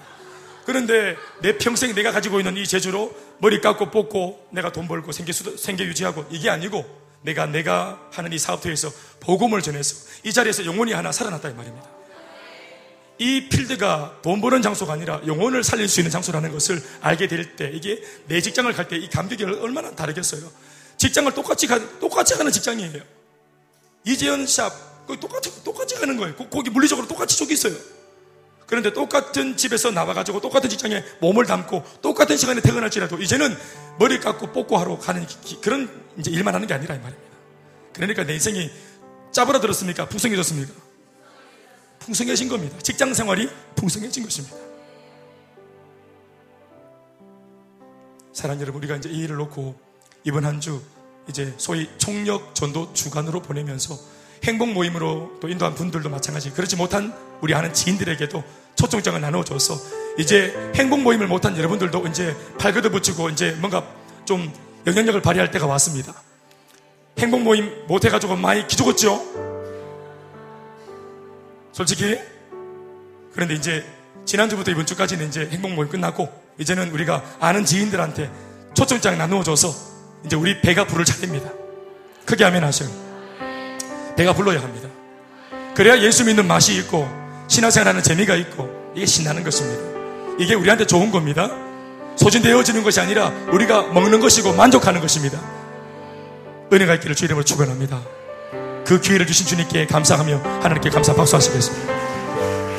그런데 내 평생 내가 가지고 있는 이 재주로 머리 깎고 뽑고 내가 돈 벌고 생계, 수도, 생계 유지하고 이게 아니고 내가 내가 하는 이 사업터에서 복음을 전해서 이 자리에서 영혼이 하나 살아났다 이 말입니다. 이 필드가 돈 버는 장소가 아니라 영혼을 살릴 수 있는 장소라는 것을 알게 될 때 이게 내 직장을 갈 때 이 감격이 얼마나 다르겠어요. 직장을 똑같이, 가, 똑같이 가는 직장이에요. 이재현 샵, 거기 똑같이, 똑같이 가는 거예요. 거기 물리적으로 똑같이 저기 있어요. 그런데 똑같은 집에서 나와가지고 똑같은 직장에 몸을 담고 똑같은 시간에 퇴근할지라도 이제는 머리 깎고 뽀뽀하러 가는 그런 이제 일만 하는 게 아니라 이 말입니다. 그러니까 내 인생이 짜부라들었습니까? 풍성해졌습니까? 풍성해진 겁니다. 직장 생활이 풍성해진 것입니다. 사랑하는 여러분, 우리가 이제 이 일을 놓고 이번 한 주 이제 소위 총력 전도 주간으로 보내면서 행복 모임으로 또 인도한 분들도 마찬가지, 그렇지 못한 우리 아는 지인들에게도 초청장을 나눠줘서 이제 행복 모임을 못한 여러분들도 이제 발걸음 붙이고 이제 뭔가 좀 영향력을 발휘할 때가 왔습니다. 행복 모임 못해가지고 많이 기죽었죠? 솔직히. 그런데 이제 지난주부터 이번 주까지는 이제 행복 모임 끝났고 이제는 우리가 아는 지인들한테 초청장 나누어줘서 이제 우리 배가 부를 차례입니다. 크게 아멘 하세요. 배가 불러야 합니다. 그래야 예수 믿는 맛이 있고 신앙생활하는 재미가 있고 이게 신나는 것입니다. 이게 우리한테 좋은 겁니다. 소진되어지는 것이 아니라 우리가 먹는 것이고 만족하는 것입니다. 은혜가 있기를 주 이름으로 축원합니다. 그 기회를 주신 주님께 감사하며 하나님께 감사 박수하시겠습니다.